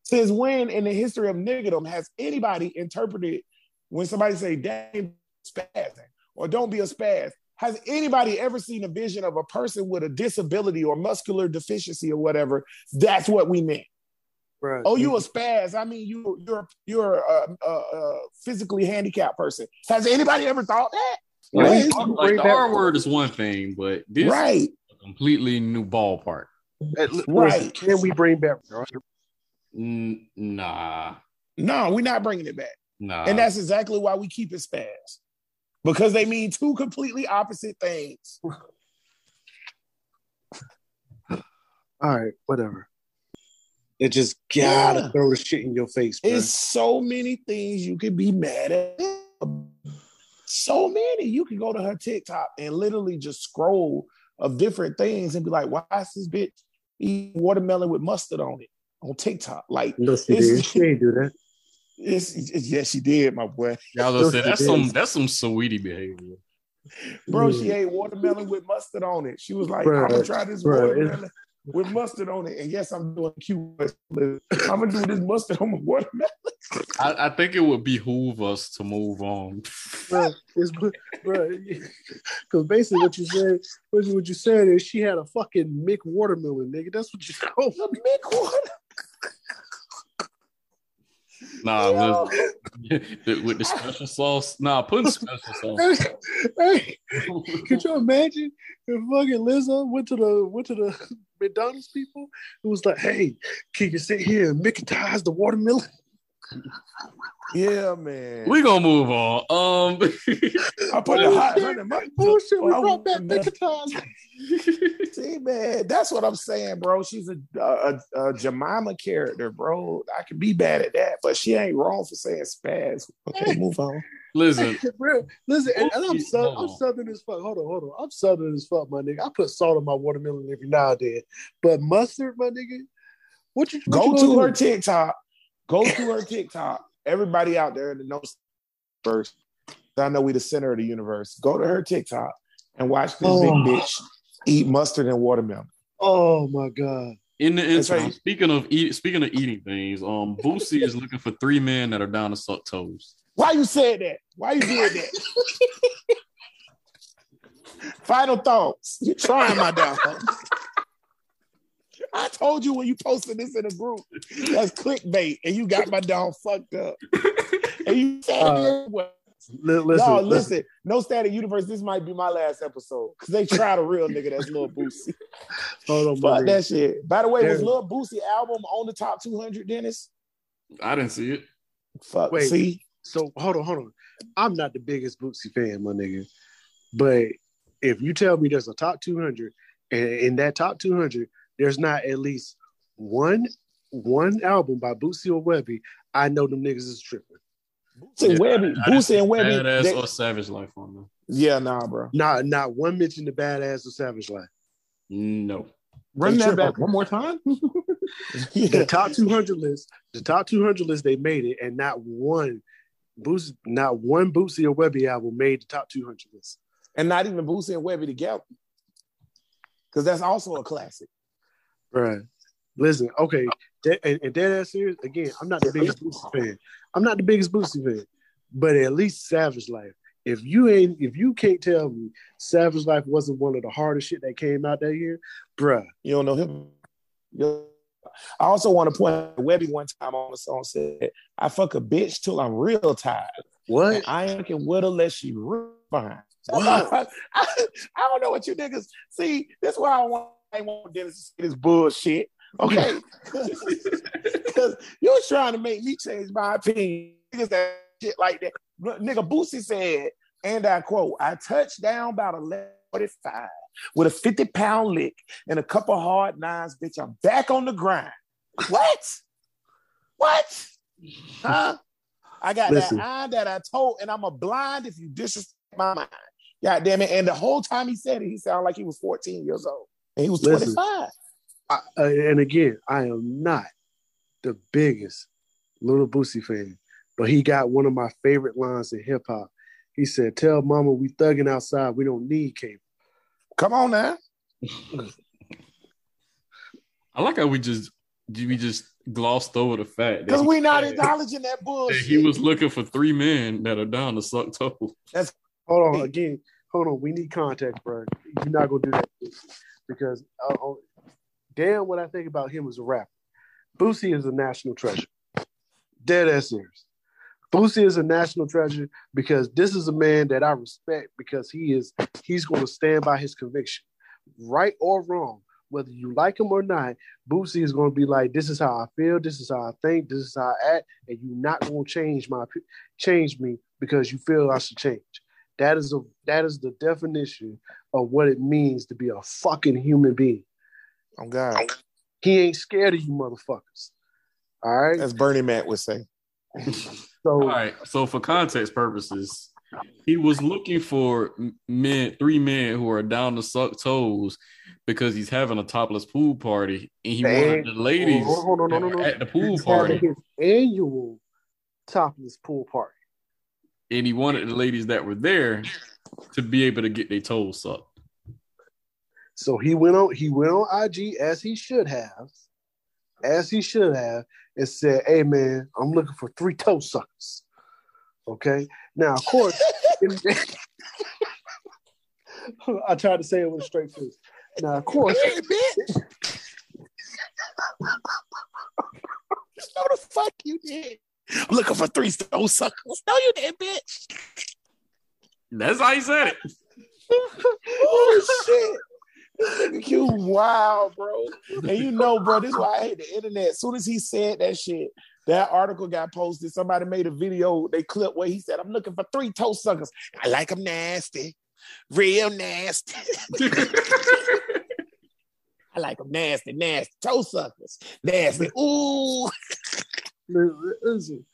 Since when in the history of niggerdom has anybody interpreted when somebody say, damn, spazzing, or don't be a spaz? Has anybody ever seen a vision of a person with a disability or muscular deficiency or whatever? That's what we meant. Right. Oh, you a spaz. I mean, you, you're you're a, a, a physically handicapped person. Has anybody ever thought that? Right. Right. Like the R word is one thing, but this... Right. Completely new ballpark. Right. Can we bring back? N- nah. No, we're not bringing it back. Nah. And that's exactly why we keep it spaz. Because they mean two completely opposite things. All right, whatever. It just gotta yeah. throw the shit in your face, bro. It's so many things you could be mad at. So many. You can go to her TikTok and literally just scroll of different things and be like, why is this bitch eating watermelon with mustard on it on TikTok? Like, no, she did. She didn't do that. It's, it's, yeah, she did, my boy. Y'all no, say, that's did. some that's some sweetie behavior, bro. Mm. She ate watermelon with mustard on it. She was like, bro, I'm gonna try this bro, watermelon it's... with mustard on it. And yes, I'm doing cute. I'm gonna do this mustard on my watermelon. I, I think it would behoove us to move on, bro. Because basically, what you said, what you said is she had a fucking Mick watermelon, nigga. That's what you call a Mick water. Nah, with, with the special sauce. Nah, putting special sauce. Hey, hey, could you imagine if fucking Lizzo went to the went to the McDonald's people who was like, "Hey, can you sit here and Micketize the watermelon?" Yeah, man. We gonna move on. Um, I put the hot shit. My, bullshit. We brought back Micketize. See, man, that's what I'm saying, bro. She's a, a, a Jemima character, bro. I can be bad at that, but she ain't wrong for saying spaz. Okay, move on. Listen, hey, listen, and, and I'm, su- I'm southern as fuck. Hold on, hold on. I'm southern as fuck, my nigga. I put salt on my watermelon every now and then, but mustard, my nigga. What you what go you to her do? TikTok? Go to her TikTok. Everybody out there in the knows first. I know we the center of the universe. Go to her TikTok and watch this oh. big bitch eat mustard and watermelon. Oh my god! In the inside, speaking of eat, speaking of eating things, um, Boosie is looking for three men that are down to suck toes. Why you said that? Why you doing that? Final thoughts. You're trying my dog. I told you when you posted this in a group, that's clickbait, and you got my dog fucked up. And you said, uh, listen, no, listen, listen, no static universe. This might be my last episode because they tried a real nigga that's Lil Boosie. Hold on, fuck that shit. By the way, Damn. was Lil Boosie album on the top two hundred, Dennis? I didn't see it. Fuck. Wait, see. So hold on, hold on. I'm not the biggest Boosie fan, my nigga, but if you tell me there's a top two hundred, and in that top two hundred. There's not at least one one album by Boosie or Webby, I know them niggas is tripping. Boosie and Webby, Boosie and Webby, Badass they, or Savage Life on them. Yeah, nah, bro. Nah, not one mention to Badass or Savage Life. No. Run that back one more time. Yeah. The top two hundred list, the top two hundred list, they made it, and not one Boosie, not one Boosie or Webby album made the top two hundred list, and not even Boosie and Webby together, because that's also a classic, right? Listen, okay, that, and, and that ass serious again. I'm not the biggest Boosie fan. I'm not the biggest Boosie fan, but at least Savage Life. If you ain't, if you can't tell me Savage Life wasn't one of the hardest shit that came out that year, bruh, you don't know him. You're- I also want to point out Webby one time on the song said, I fuck a bitch till I'm real tired. What? And I ain't fucking with her let she real fine. I, I, I don't know what you niggas see. That's why I want I want Dennis to see this bullshit. Okay. Because you're trying to make me change my opinion. Niggas that shit like that. Nigga Boosie said, and I quote, I touched down about eleven forty-five. With a fifty-pound lick and a couple hard nines, bitch, I'm back on the grind. What? What? Huh? I got Listen. that eye that I told, and I'm a blind if you disrespect my mind. God damn it. And the whole time he said it, he sounded like he was fourteen years old. And he was Listen, twenty-five. I, uh, and again, I am not the biggest Little Boosie fan, but he got one of my favorite lines in hip-hop. He said, tell mama we thugging outside. We don't need cable. Come on now. I like how we just we just glossed over the fact that because we're not had, acknowledging that bullshit. That he was looking for three men that are down to suck toes. That's hold on again. Hold on, we need context, bro. You're not gonna do that because uh, damn, what I think about him as a rapper. Boosie is a national treasure. Dead ass serious. Boosie is a national treasure because this is a man that I respect because he is he's going to stand by his conviction. Right or wrong, whether you like him or not, Boosie is going to be like, this is how I feel, this is how I think, this is how I act, and you're not going to change my change me because you feel I should change. That is a that is the definition of what it means to be a fucking human being. Oh God. He ain't scared of you motherfuckers. All right? As Bernie Mac would say. So, all right, so for context purposes, he was looking for men, three men who are down to suck toes because he's having a topless pool party and he wanted the ladies hold on, hold on, hold on, at the pool he's party. His annual topless pool party. And he wanted the ladies that were there to be able to get their toes sucked. So he went on he went on I G as he should have, as he should have. And said, hey, man, I'm looking for three toe suckers. Okay? Now, of course, I tried to say it with a straight face. Now, of course. Hey, bitch. No, the fuck you did. I'm looking for three toe suckers. No, you did, bitch. That's how he said it. Oh, shit. You wow, bro. And you know, bro, this is why I hate the internet. As soon as he said that shit, that article got posted. Somebody made a video. They clipped where he said, I'm looking for three toe suckers. I like them nasty. Real nasty. I like them nasty, nasty. Toe suckers. Nasty. Ooh. Listen.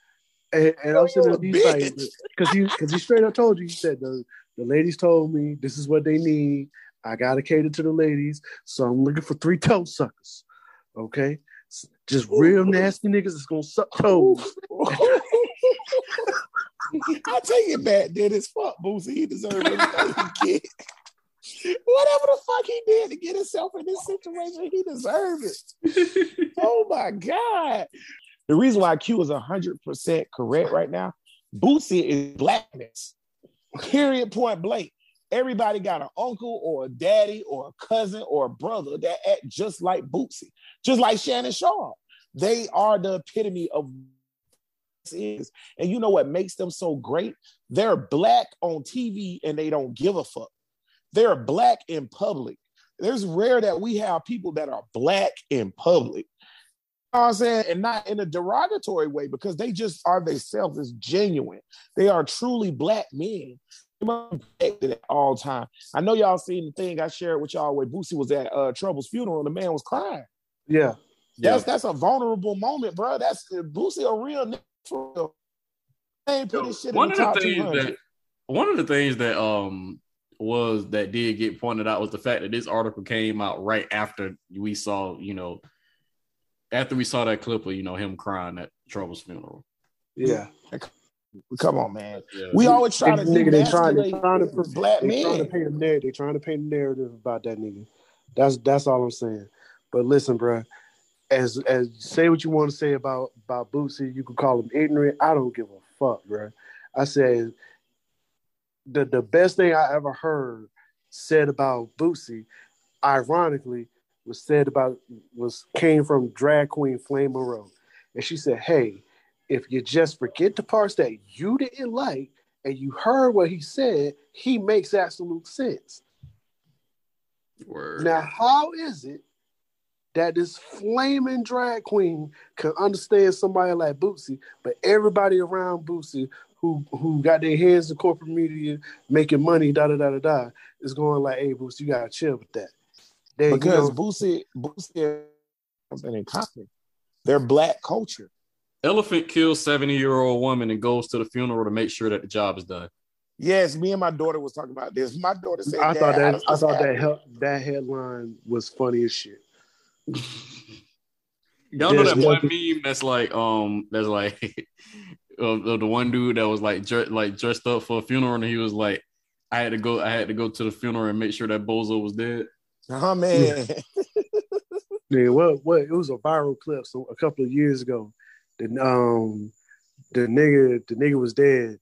And, and I'm sitting there, he's like, because he, he straight up told you, he said, the, the ladies told me this is what they need. I gotta cater to the ladies, so I'm looking for three toe suckers. Okay, just real nasty niggas that's gonna suck toes. I take it back, dude. It's fuck Boosie. He deserves everything he get. Whatever the fuck he did to get himself in this situation, he deserves it. Oh my God! The reason why Q is a hundred percent correct right now, Boosie is blackness. Period. Point blank. Everybody got an uncle or a daddy or a cousin or a brother that act just like Boosie, just like Shannon Sharp. They are the epitome of is. And you know what makes them so great? They're black on T V and they don't give a fuck. They're black in public. There's rare that we have people that are black in public. You know what I'm saying? And not in a derogatory way because they just are themselves. It's genuine. They are truly black men. At all time. I know y'all seen the thing I shared with y'all where Boosie was at uh, Trouble's funeral and the man was crying. Yeah. That's yeah. that's a vulnerable moment, bro. That's Boosie a real nigga for real. I ain't put this shit one in the of the things that one of the things that um was that did get pointed out was the fact that this article came out right after we saw, you know, after we saw that clip of, you know, him crying at Trouble's funeral. Yeah. Come on, man. Yeah. We always try to nigga. They trying to trying to black men. They trying to paint a narrative. They trying to paint a narrative about that nigga. That's that's all I'm saying. But listen, bro. As as say what you want to say about about Boosie. You can call him ignorant. I don't give a fuck, bro. I said the the best thing I ever heard said about Boosie, ironically, was said about was came from drag queen Flame Monroe, and she said, "Hey, if you just forget the parts that you didn't like and you heard what he said, he makes absolute sense." Word. Now, how is it that this flaming drag queen can understand somebody like Boosie, but everybody around Boosie who who got their hands in corporate media making money, da da da da da, is going like, "Hey, Boosie, you gotta chill with that." They, because you know, Boosie, Boosie, something in common. They're black culture. Elephant kills seventy-year-old woman and goes to the funeral to make sure that the job is done. Yes, me and my daughter was talking about this. My daughter said, "I thought that I thought that he- that headline was funny as shit." Y'all know that one meme that's like, um, that's like uh, the one dude that was like, dre- like dressed up for a funeral, and he was like, "I had to go, I had to go to the funeral and make sure that bozo was dead." Oh man, yeah, what, what? It was a viral clip so a couple of years ago. The um the nigga the nigga was dead,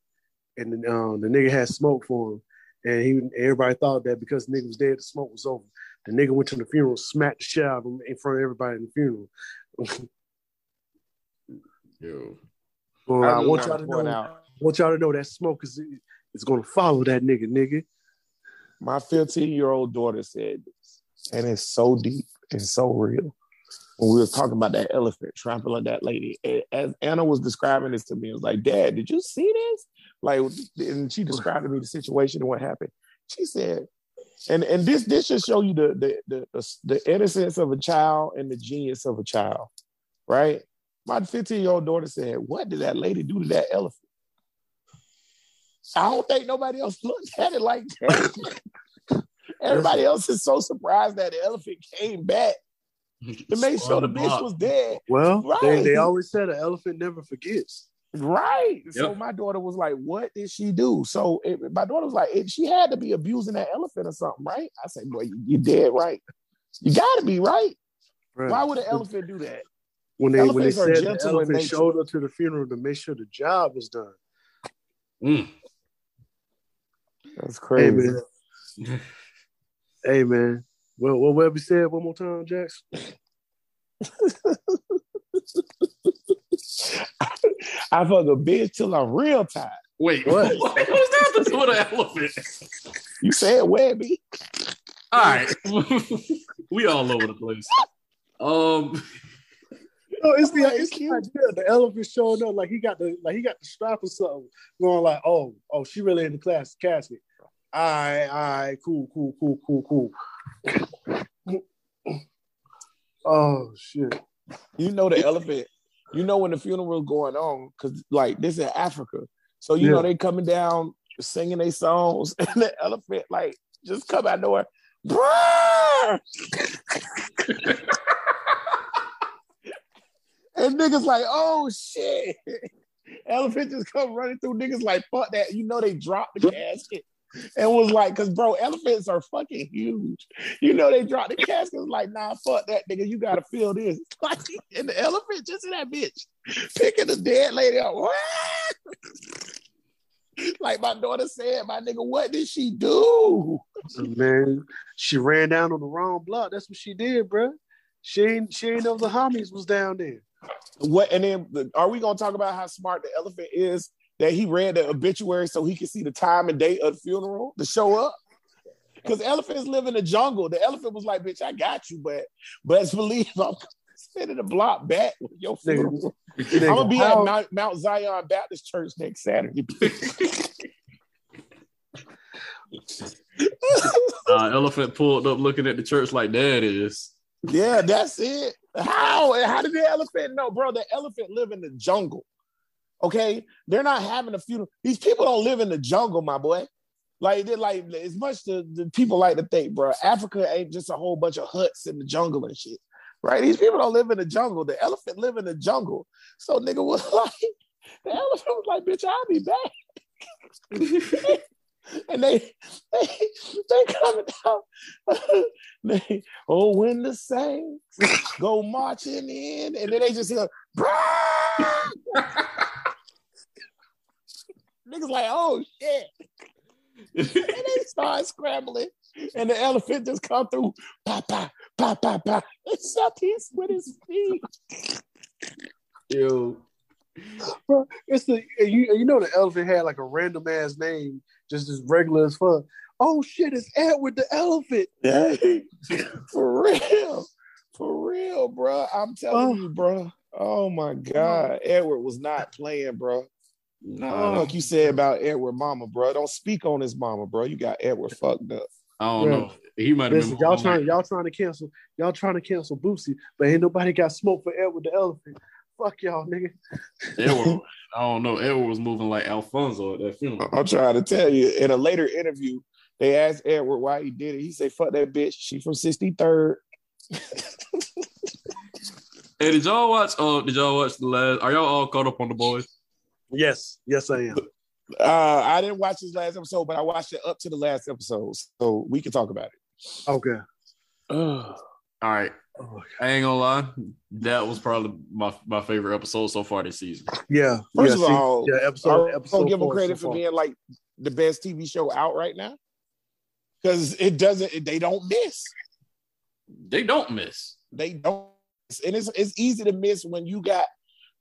and the, um the nigga had smoke for him, and he everybody thought that because the nigga was dead, the smoke was over. The nigga went to the funeral, smacked the shit out of him in front of everybody in the funeral. Yo, well, I, I want y'all to know. Out. I want y'all to know that smoke is is gonna follow that nigga, nigga. My fifteen-year-old daughter said this, and it's so deep and so real. When we were talking about that elephant trampling that lady, and as Anna was describing this to me, I was like, "Dad, did you see this?" Like, and she described to me the situation and what happened. She said, and and this this should show you the the the, the innocence of a child and the genius of a child, right? My fifteen-year-old daughter said, "What did that lady do to that elephant?" I don't think nobody else looked at it like that. Everybody else is so surprised that the elephant came back to make sure the bitch was dead. Well, right. they, they always said an elephant never forgets. Right. Yep. So my daughter was like, "What did she do?" So it, my daughter was like, it, she had to be abusing that elephant or something, right? I said, "Boy, you, you dead, right? You got to be, right? Right? Why would an elephant do that?" When they, when they said the elephant showed up to the funeral to make sure the job was done. Mm. That's crazy. Hey, man. Hey, man. Well, what Webby said one more time, Jax? I fuck a bitch till I'm real tired. Wait, what? What was that to do with an elephant? You said Webby. All right. We all over the place. Um, no, it's the, it's the idea. The elephant showing up like he got the like he got the strap or something. Going like, oh, oh, she really in the class casket. All right, all right, cool, cool, cool, cool, cool. Oh shit! You know the elephant. You know when the funeral's going on, because like this in Africa, so you yeah. know they coming down singing their songs, and the elephant like just come out of nowhere. And niggas like, oh shit! Elephant just come running through. Niggas like, fuck that. You know they dropped the casket. And was like, because bro, elephants are fucking huge. You know, they dropped the casket. Like, nah, fuck that, nigga. You gotta feel this. Like, and the elephant just in that bitch picking the dead lady up. Like my daughter said, my nigga, what did she do? Man, she ran down on the wrong block. That's what she did, bro. She ain't, she ain't know the homies was down there. What? And then, are we gonna talk about how smart the elephant is? That he read the obituary so he could see the time and date of the funeral to show up. Because elephants live in the jungle. The elephant was like, bitch, I got you, but best believe I'm sitting a block back with your funeral. Nigga, nigga, I'm going to be how... at Mount, Mount Zion Baptist Church next Saturday. uh, elephant pulled up looking at the church like, there it is. Yeah, that's it. How? How did the elephant know? Bro, the elephant live in the jungle. Okay? They're not having a funeral. These people don't live in the jungle, my boy. Like, they're like, as much the, the people like to think, bro, Africa ain't just a whole bunch of huts in the jungle and shit. Right? These people don't live in the jungle. The elephant live in the jungle. So nigga was like, the elephant was like, bitch, I'll be back. And they, they, they coming out. They, oh, when the Saints go marching in, and then they just hear, bruh! Niggas like, oh shit! And they start scrambling, and the elephant just come through, pa pa pa pa pa. It's up his with his feet. Ew. Bro, it's the you, you know the elephant had like a random ass name, just as regular as fuck. Oh shit, it's Edward the elephant. Yeah. For real, for real, bro. I'm telling oh. you, bro. Oh my god, Edward was not playing, bro. No, nah. Like you said about Edward, mama, bro. Don't speak on his mama, bro. You got Edward fucked up. I don't bro. know. He might have been. Y'all trying, like... y'all trying to cancel, y'all trying to cancel Boosie, but ain't nobody got smoke for Edward the elephant. Fuck y'all, nigga. Edward, I don't know. Edward was moving like Alfonso at that funeral. I'm trying to tell you. In a later interview, they asked Edward why he did it. He said, fuck that bitch. She from sixty-third. Hey, did y'all watch uh did y'all watch the last are y'all all caught up on The Boys? Yes, yes, I am. Uh I didn't watch his last episode, but I watched it up to the last episode. So we can talk about it. Okay. Uh, all right. Oh, I ain't gonna lie, that was probably my, my favorite episode so far this season. Yeah, first yeah, of all, yeah, episode, I episode don't give them credit so for being like the best T V show out right now because it doesn't. It, they don't miss. They don't miss. They don't. Miss. And it's it's easy to miss when you got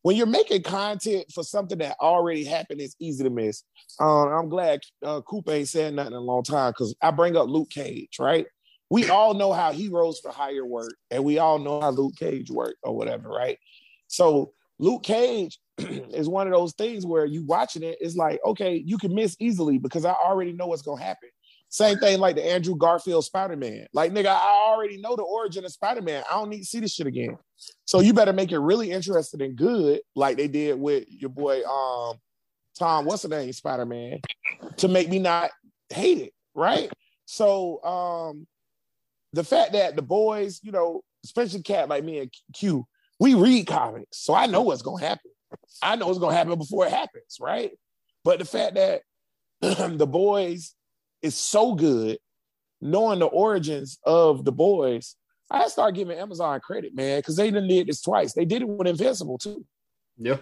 when you're making content for something that already happened. It's easy to miss. Um, I'm glad uh, Coupe ain't said nothing in a long time because I bring up Luke Cage, right? We all know how he rose for higher work, and we all know how Luke Cage worked or whatever, right? So Luke Cage is one of those things where you watching it, it's like, okay, you can miss easily because I already know what's going to happen. Same thing like the Andrew Garfield Spider-Man. Like, nigga, I already know the origin of Spider-Man. I don't need to see this shit again. So you better make it really interesting and good like they did with your boy um, Tom, what's the name, Spider-Man, to make me not hate it, right? So... um the fact that the boys, you know, especially Cat like me and Q, we read comics, so I know what's gonna happen. I know what's gonna happen before it happens, right? But the fact that the boys is so good, knowing the origins of the boys, I start giving Amazon credit, man, because they done did this twice. They did it with Invincible too. Yeah.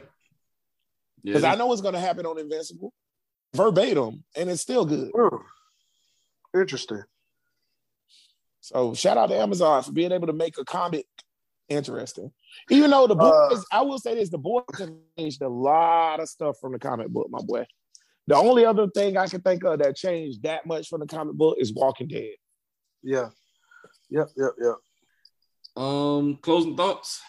Because yeah, I know what's gonna happen on Invincible, verbatim, and it's still good. Interesting. So shout out to Amazon for being able to make a comic interesting. Even though the boys, uh, I will say this, the boys have changed a lot of stuff from the comic book, my boy. The only other thing I can think of that changed that much from the comic book is Walking Dead. Yeah. Yep, yep, yep. Um, closing thoughts?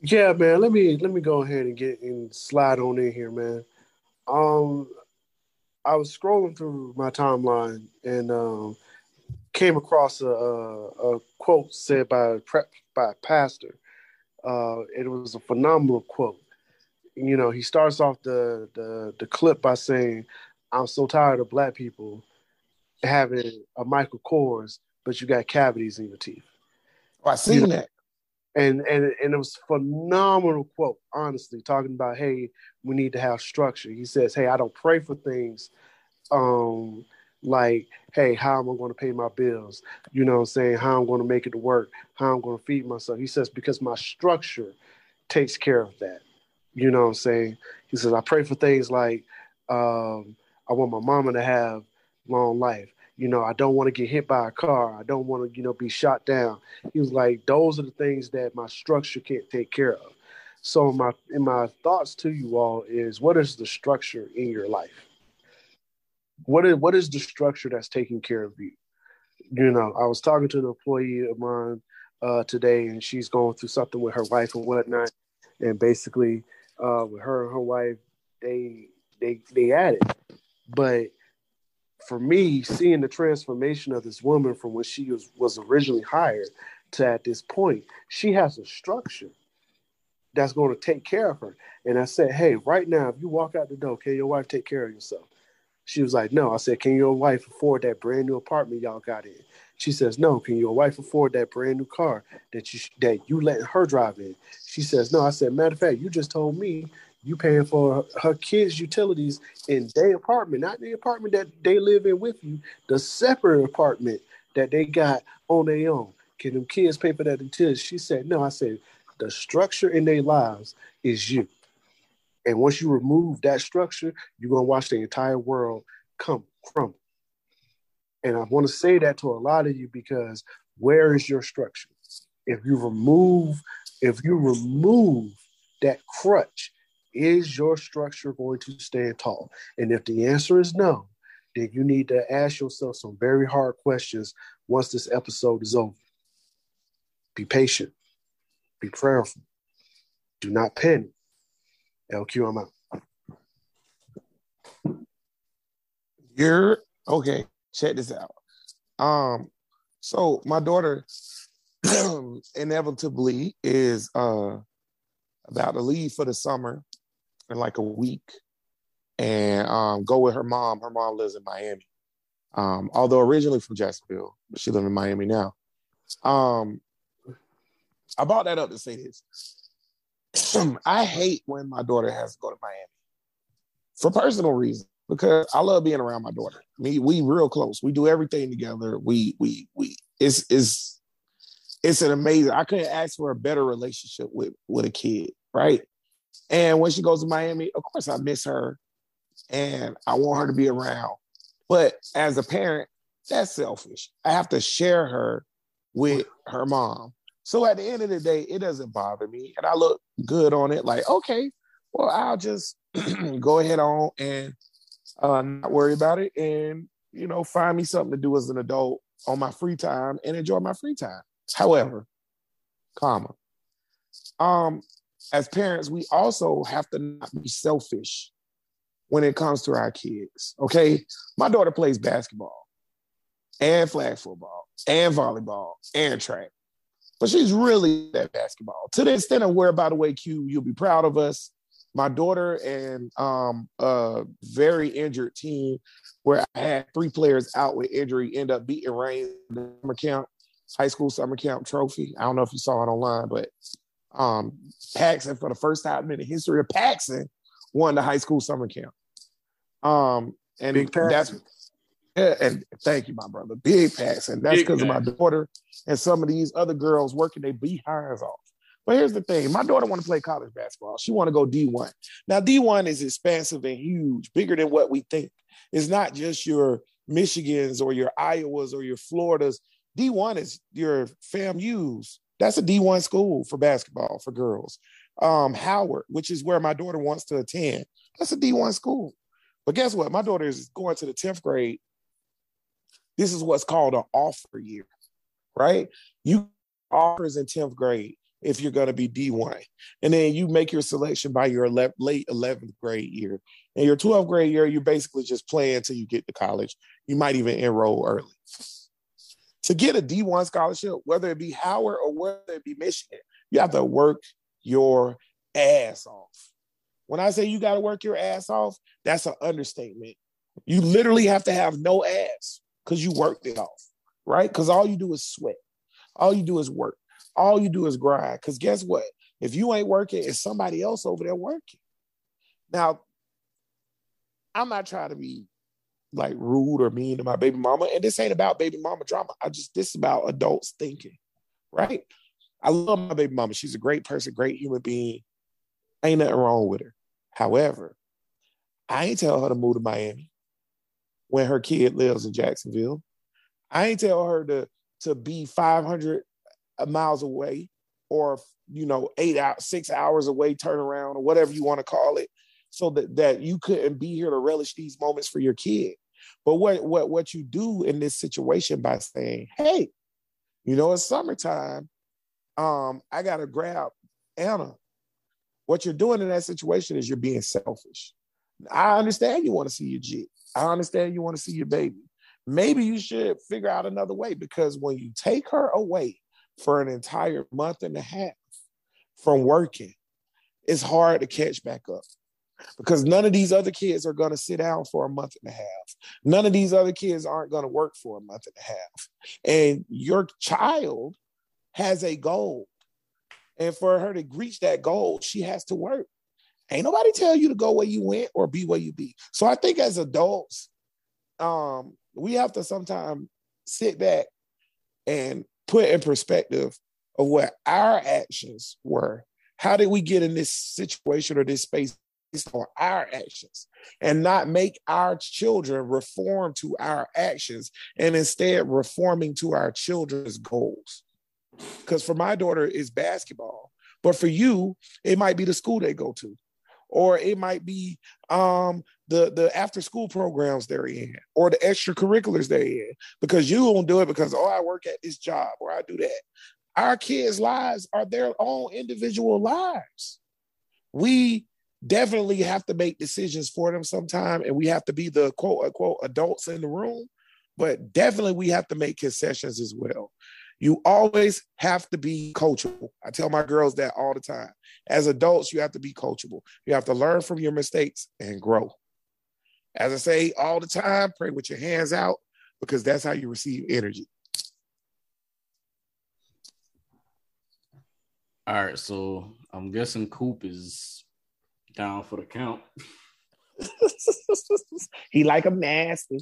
Yeah, man. Let me let me go ahead and get and slide on in here, man. Um, I was scrolling through my timeline and um came across a, a, a quote said by by a pastor. Uh, it was a phenomenal quote. You know, he starts off the, the the clip by saying, "I'm so tired of black people having a Michael Kors, but you got cavities in your teeth." Oh, I seen you know? that, and and and it was a phenomenal quote. Honestly, talking about, hey, we need to have structure. He says, "Hey, I don't pray for things." Um, Like, hey, how am I going to pay my bills? You know what I'm saying? How I'm going to make it to work? How I'm going to feed myself? He says, because my structure takes care of that. You know what I'm saying? He says, I pray for things like um, I want my mama to have long life. You know, I don't want to get hit by a car. I don't want to, you know, be shot down. He was like, those are the things that my structure can't take care of. So my in my thoughts to you all is, what is the structure in your life? What is what is the structure that's taking care of you? You know, I was talking to an employee of mine uh, today, and she's going through something with her wife and whatnot. And basically, uh, with her and her wife, they they they at it. But for me, seeing the transformation of this woman from when she was, was originally hired to at this point, she has a structure that's going to take care of her. And I said, hey, right now, if you walk out the door, can your wife take care of yourself? She was like, no. I said, can your wife afford that brand new apartment y'all got in? She says, no. Can your wife afford that brand new car that you that you letting her drive in? She says, no. I said, matter of fact, you just told me you paying for her, her kids' utilities in their apartment, not the apartment that they live in with you, the separate apartment that they got on their own. Can them kids pay for that utilities? She said, no. I said, the structure in their lives is you. And once you remove that structure, you're going to watch the entire world come crumble. And I want to say that to a lot of you, because where is your structure? If you remove, if you remove that crutch, is your structure going to stand tall? And if the answer is no, then you need to ask yourself some very hard questions once this episode is over. Be patient. Be prayerful. Do not panic. L Q, I'm out. You're okay. Check this out. Um, so my daughter inevitably is uh about to leave for the summer in like a week and um go with her mom. Her mom lives in Miami. Um, although originally from Jacksonville, but she lives in Miami now. Um, I brought that up to say this. I hate when my daughter has to go to Miami for personal reasons, because I love being around my daughter. I mean, we real close. We do everything together. We, we, we, it's, it's, it's an amazing, I couldn't ask for a better relationship with, with a kid. Right. And when she goes to Miami, of course I miss her and I want her to be around, but as a parent, that's selfish. I have to share her with her mom. So at the end of the day, it doesn't bother me. And I look good on it. Like, okay, well, I'll just go ahead on and uh, not worry about it. And, you know, find me something to do as an adult on my free time and enjoy my free time. However, comma, um, as parents, we also have to not be selfish when it comes to our kids. Okay. My daughter plays basketball and flag football and volleyball and track. But she's really at basketball. To the extent of where, by the way, Q, you'll be proud of us. My daughter and um, a very injured team where I had three players out with injury end up beating Rain in the summer camp, high school summer camp trophy. I don't know if you saw it online, but um, Paxson, for the first time in the history of Paxson, won the high school summer camp. Um, and Big that's... Yeah, and thank you, my brother. Big pass. And that's because of my daughter and some of these other girls working their behinds off. But here's the thing. My daughter want to play college basketball. She want to go D one. Now, D one is expansive and huge, bigger than what we think. It's not just your Michigans or your Iowas or your Floridas. D one is your FAMUs. That's a D one school for basketball for girls. Um, Howard, which is where my daughter wants to attend. That's a D one school. But guess what? My daughter is going to the tenth grade. This is what's called an offer year, right? You offers in tenth grade if you're going to be D one. And then you make your selection by your ele- late eleventh grade year. And your twelfth grade year, you're basically just playing until you get to college. You might even enroll early. To get a D one scholarship, whether it be Howard or whether it be Michigan, you have to work your ass off. When I say you got to work your ass off, that's an understatement. You literally have to have no ass, because you worked it off, right? Because all you do is sweat. All you do is work. All you do is grind. Because guess what? If you ain't working, it's somebody else over there working. Now, I'm not trying to be like rude or mean to my baby mama. And this ain't about baby mama drama. I just, this is about adults thinking, right? I love my baby mama. She's a great person, great human being. Ain't nothing wrong with her. However, I ain't tell her to move to Miami when her kid lives in Jacksonville. I ain't tell her to, to be five hundred miles away or, you know, eight out, six hours away, turn around or whatever you want to call it, so that, that you couldn't be here to relish these moments for your kid. But what, what, what you do in this situation by saying, hey, you know, it's summertime. Um, I got to grab Anna. What you're doing in that situation is you're being selfish. I understand you want to see your G. I understand you want to see your baby. Maybe you should figure out another way, because when you take her away for an entire month and a half from working, it's hard to catch back up because none of these other kids are going to sit down for a month and a half. None of these other kids aren't going to work for a month and a half. And your child has a goal. And for her to reach that goal, she has to work. Ain't nobody tell you to go where you went or be where you be. So I think as adults, um, we have to sometimes sit back and put in perspective of what our actions were. How did we get in this situation or this space based on our actions, and not make our children reform to our actions and instead reforming to our children's goals? Because for my daughter, it's basketball. But for you, it might be the school they go to, or it might be um, the, the after-school programs they're in, or the extracurriculars they're in, because you won't do it because, oh, I work at this job, or I do that. Our kids' lives are their own individual lives. We definitely have to make decisions for them sometime, and we have to be the quote-unquote adults in the room, but definitely we have to make concessions as well. You always have to be coachable. I tell my girls that all the time. As adults, you have to be coachable. You have to learn from your mistakes and grow. As I say all the time, pray with your hands out, because that's how you receive energy. All right, so I'm guessing Coop is down for the count. He like a nasty.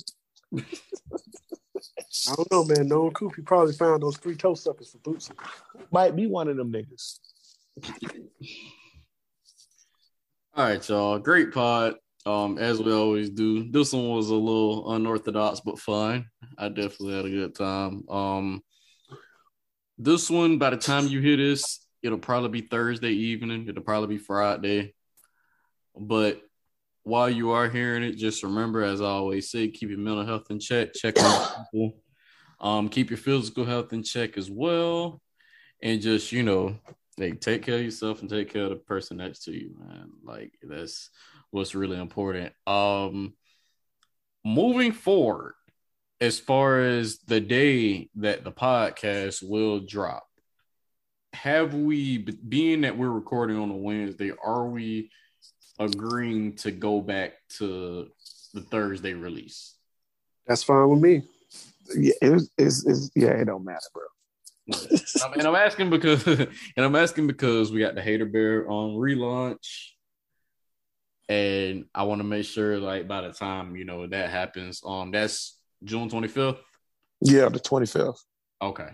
I don't know, man. No, Coop, you probably found those three toe suckers for Boots. Might be one of them niggas. All right, y'all. Great pod. Um, as we always do. This one was a little unorthodox, but fun. I definitely had a good time. Um, this one, by the time you hear this, it'll probably be Thursday evening. It'll probably be Friday. But while you are hearing it, just remember, as I always say, keep your mental health in check. Check on people. Um, keep your physical health in check as well. And just, you know, like, take care of yourself and take care of the person next to you, man. Like, that's what's really important. Um, moving forward, as far as the day that the podcast will drop, have we, being that we're recording on a Wednesday, are we agreeing to go back to the Thursday release? That's fine with me. Yeah, it was, it's, it's, yeah, it don't matter, bro. and I'm asking because, and I'm asking because we got the Hater Bear on relaunch, and I want to make sure, like, by the time you know that happens, um, that's June twenty-fifth. Yeah, the twenty-fifth. Okay,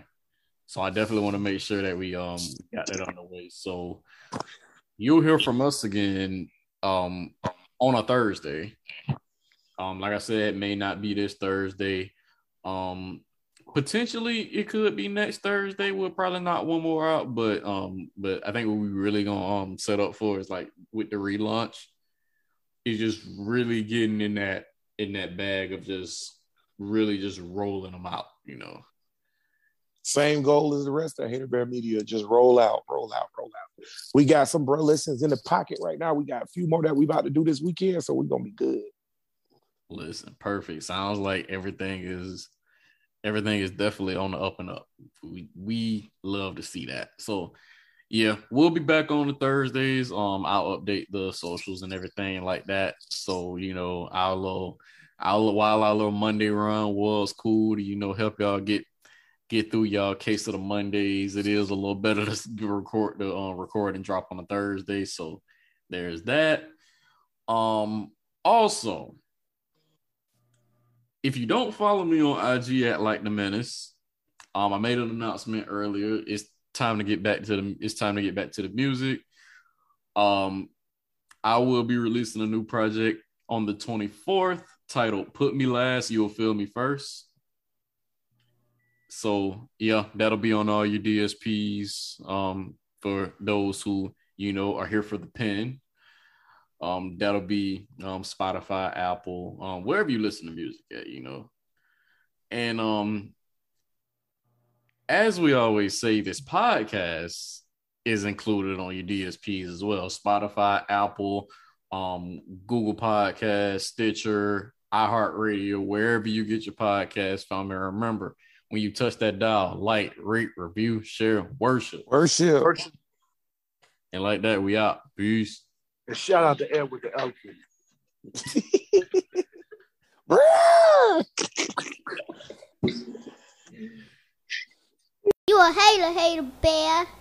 so I definitely want to make sure that we um got that on the way. So you'll hear from us again. Um, on a Thursday, um, like I said, it may not be this Thursday. Um, potentially it could be next Thursday. We'll probably knock one more out, but um, but I think what we really gonna um set up for is, like, with the relaunch, is just really getting in that in that bag of just really just rolling them out, you know. Same goal as the rest of Hater Bear Media. Just roll out, roll out, roll out. We got some bro listens in the pocket right now. We got a few more that we about to do this weekend, so we're going to be good. Listen, perfect. Sounds like everything is everything is definitely on the up and up. We we love to see that. So, yeah, we'll be back on the Thursdays. Um, I'll update the socials and everything like that. So, you know, our little, our, while our little Monday run was cool to, you know, help y'all get Get through y'all case of the Mondays. It is a little better to record to uh, record and drop on a Thursday. So there's that. Um, also, if you don't follow me on I G at Like the Menace, um, I made an announcement earlier. It's time to get back to the. It's time to get back to the music. Um, I will be releasing a new project on the twenty-fourth, titled "Put Me Last, You'll Feel Me First." So, yeah, that'll be on all your D S Ps um, for those who, you know, are here for the pen. Um, that'll be um, Spotify, Apple, um, wherever you listen to music at, you know. And um, as we always say, this podcast is included on your D S Ps as well. Spotify, Apple, um, Google Podcasts, Stitcher, iHeartRadio, wherever you get your podcast from. And remember, when you touch that dial, like, rate, review, share, worship. Worship. Worship. And like that, we out. Peace. And shout out to Edward the Elephant. You a hater, hater bear.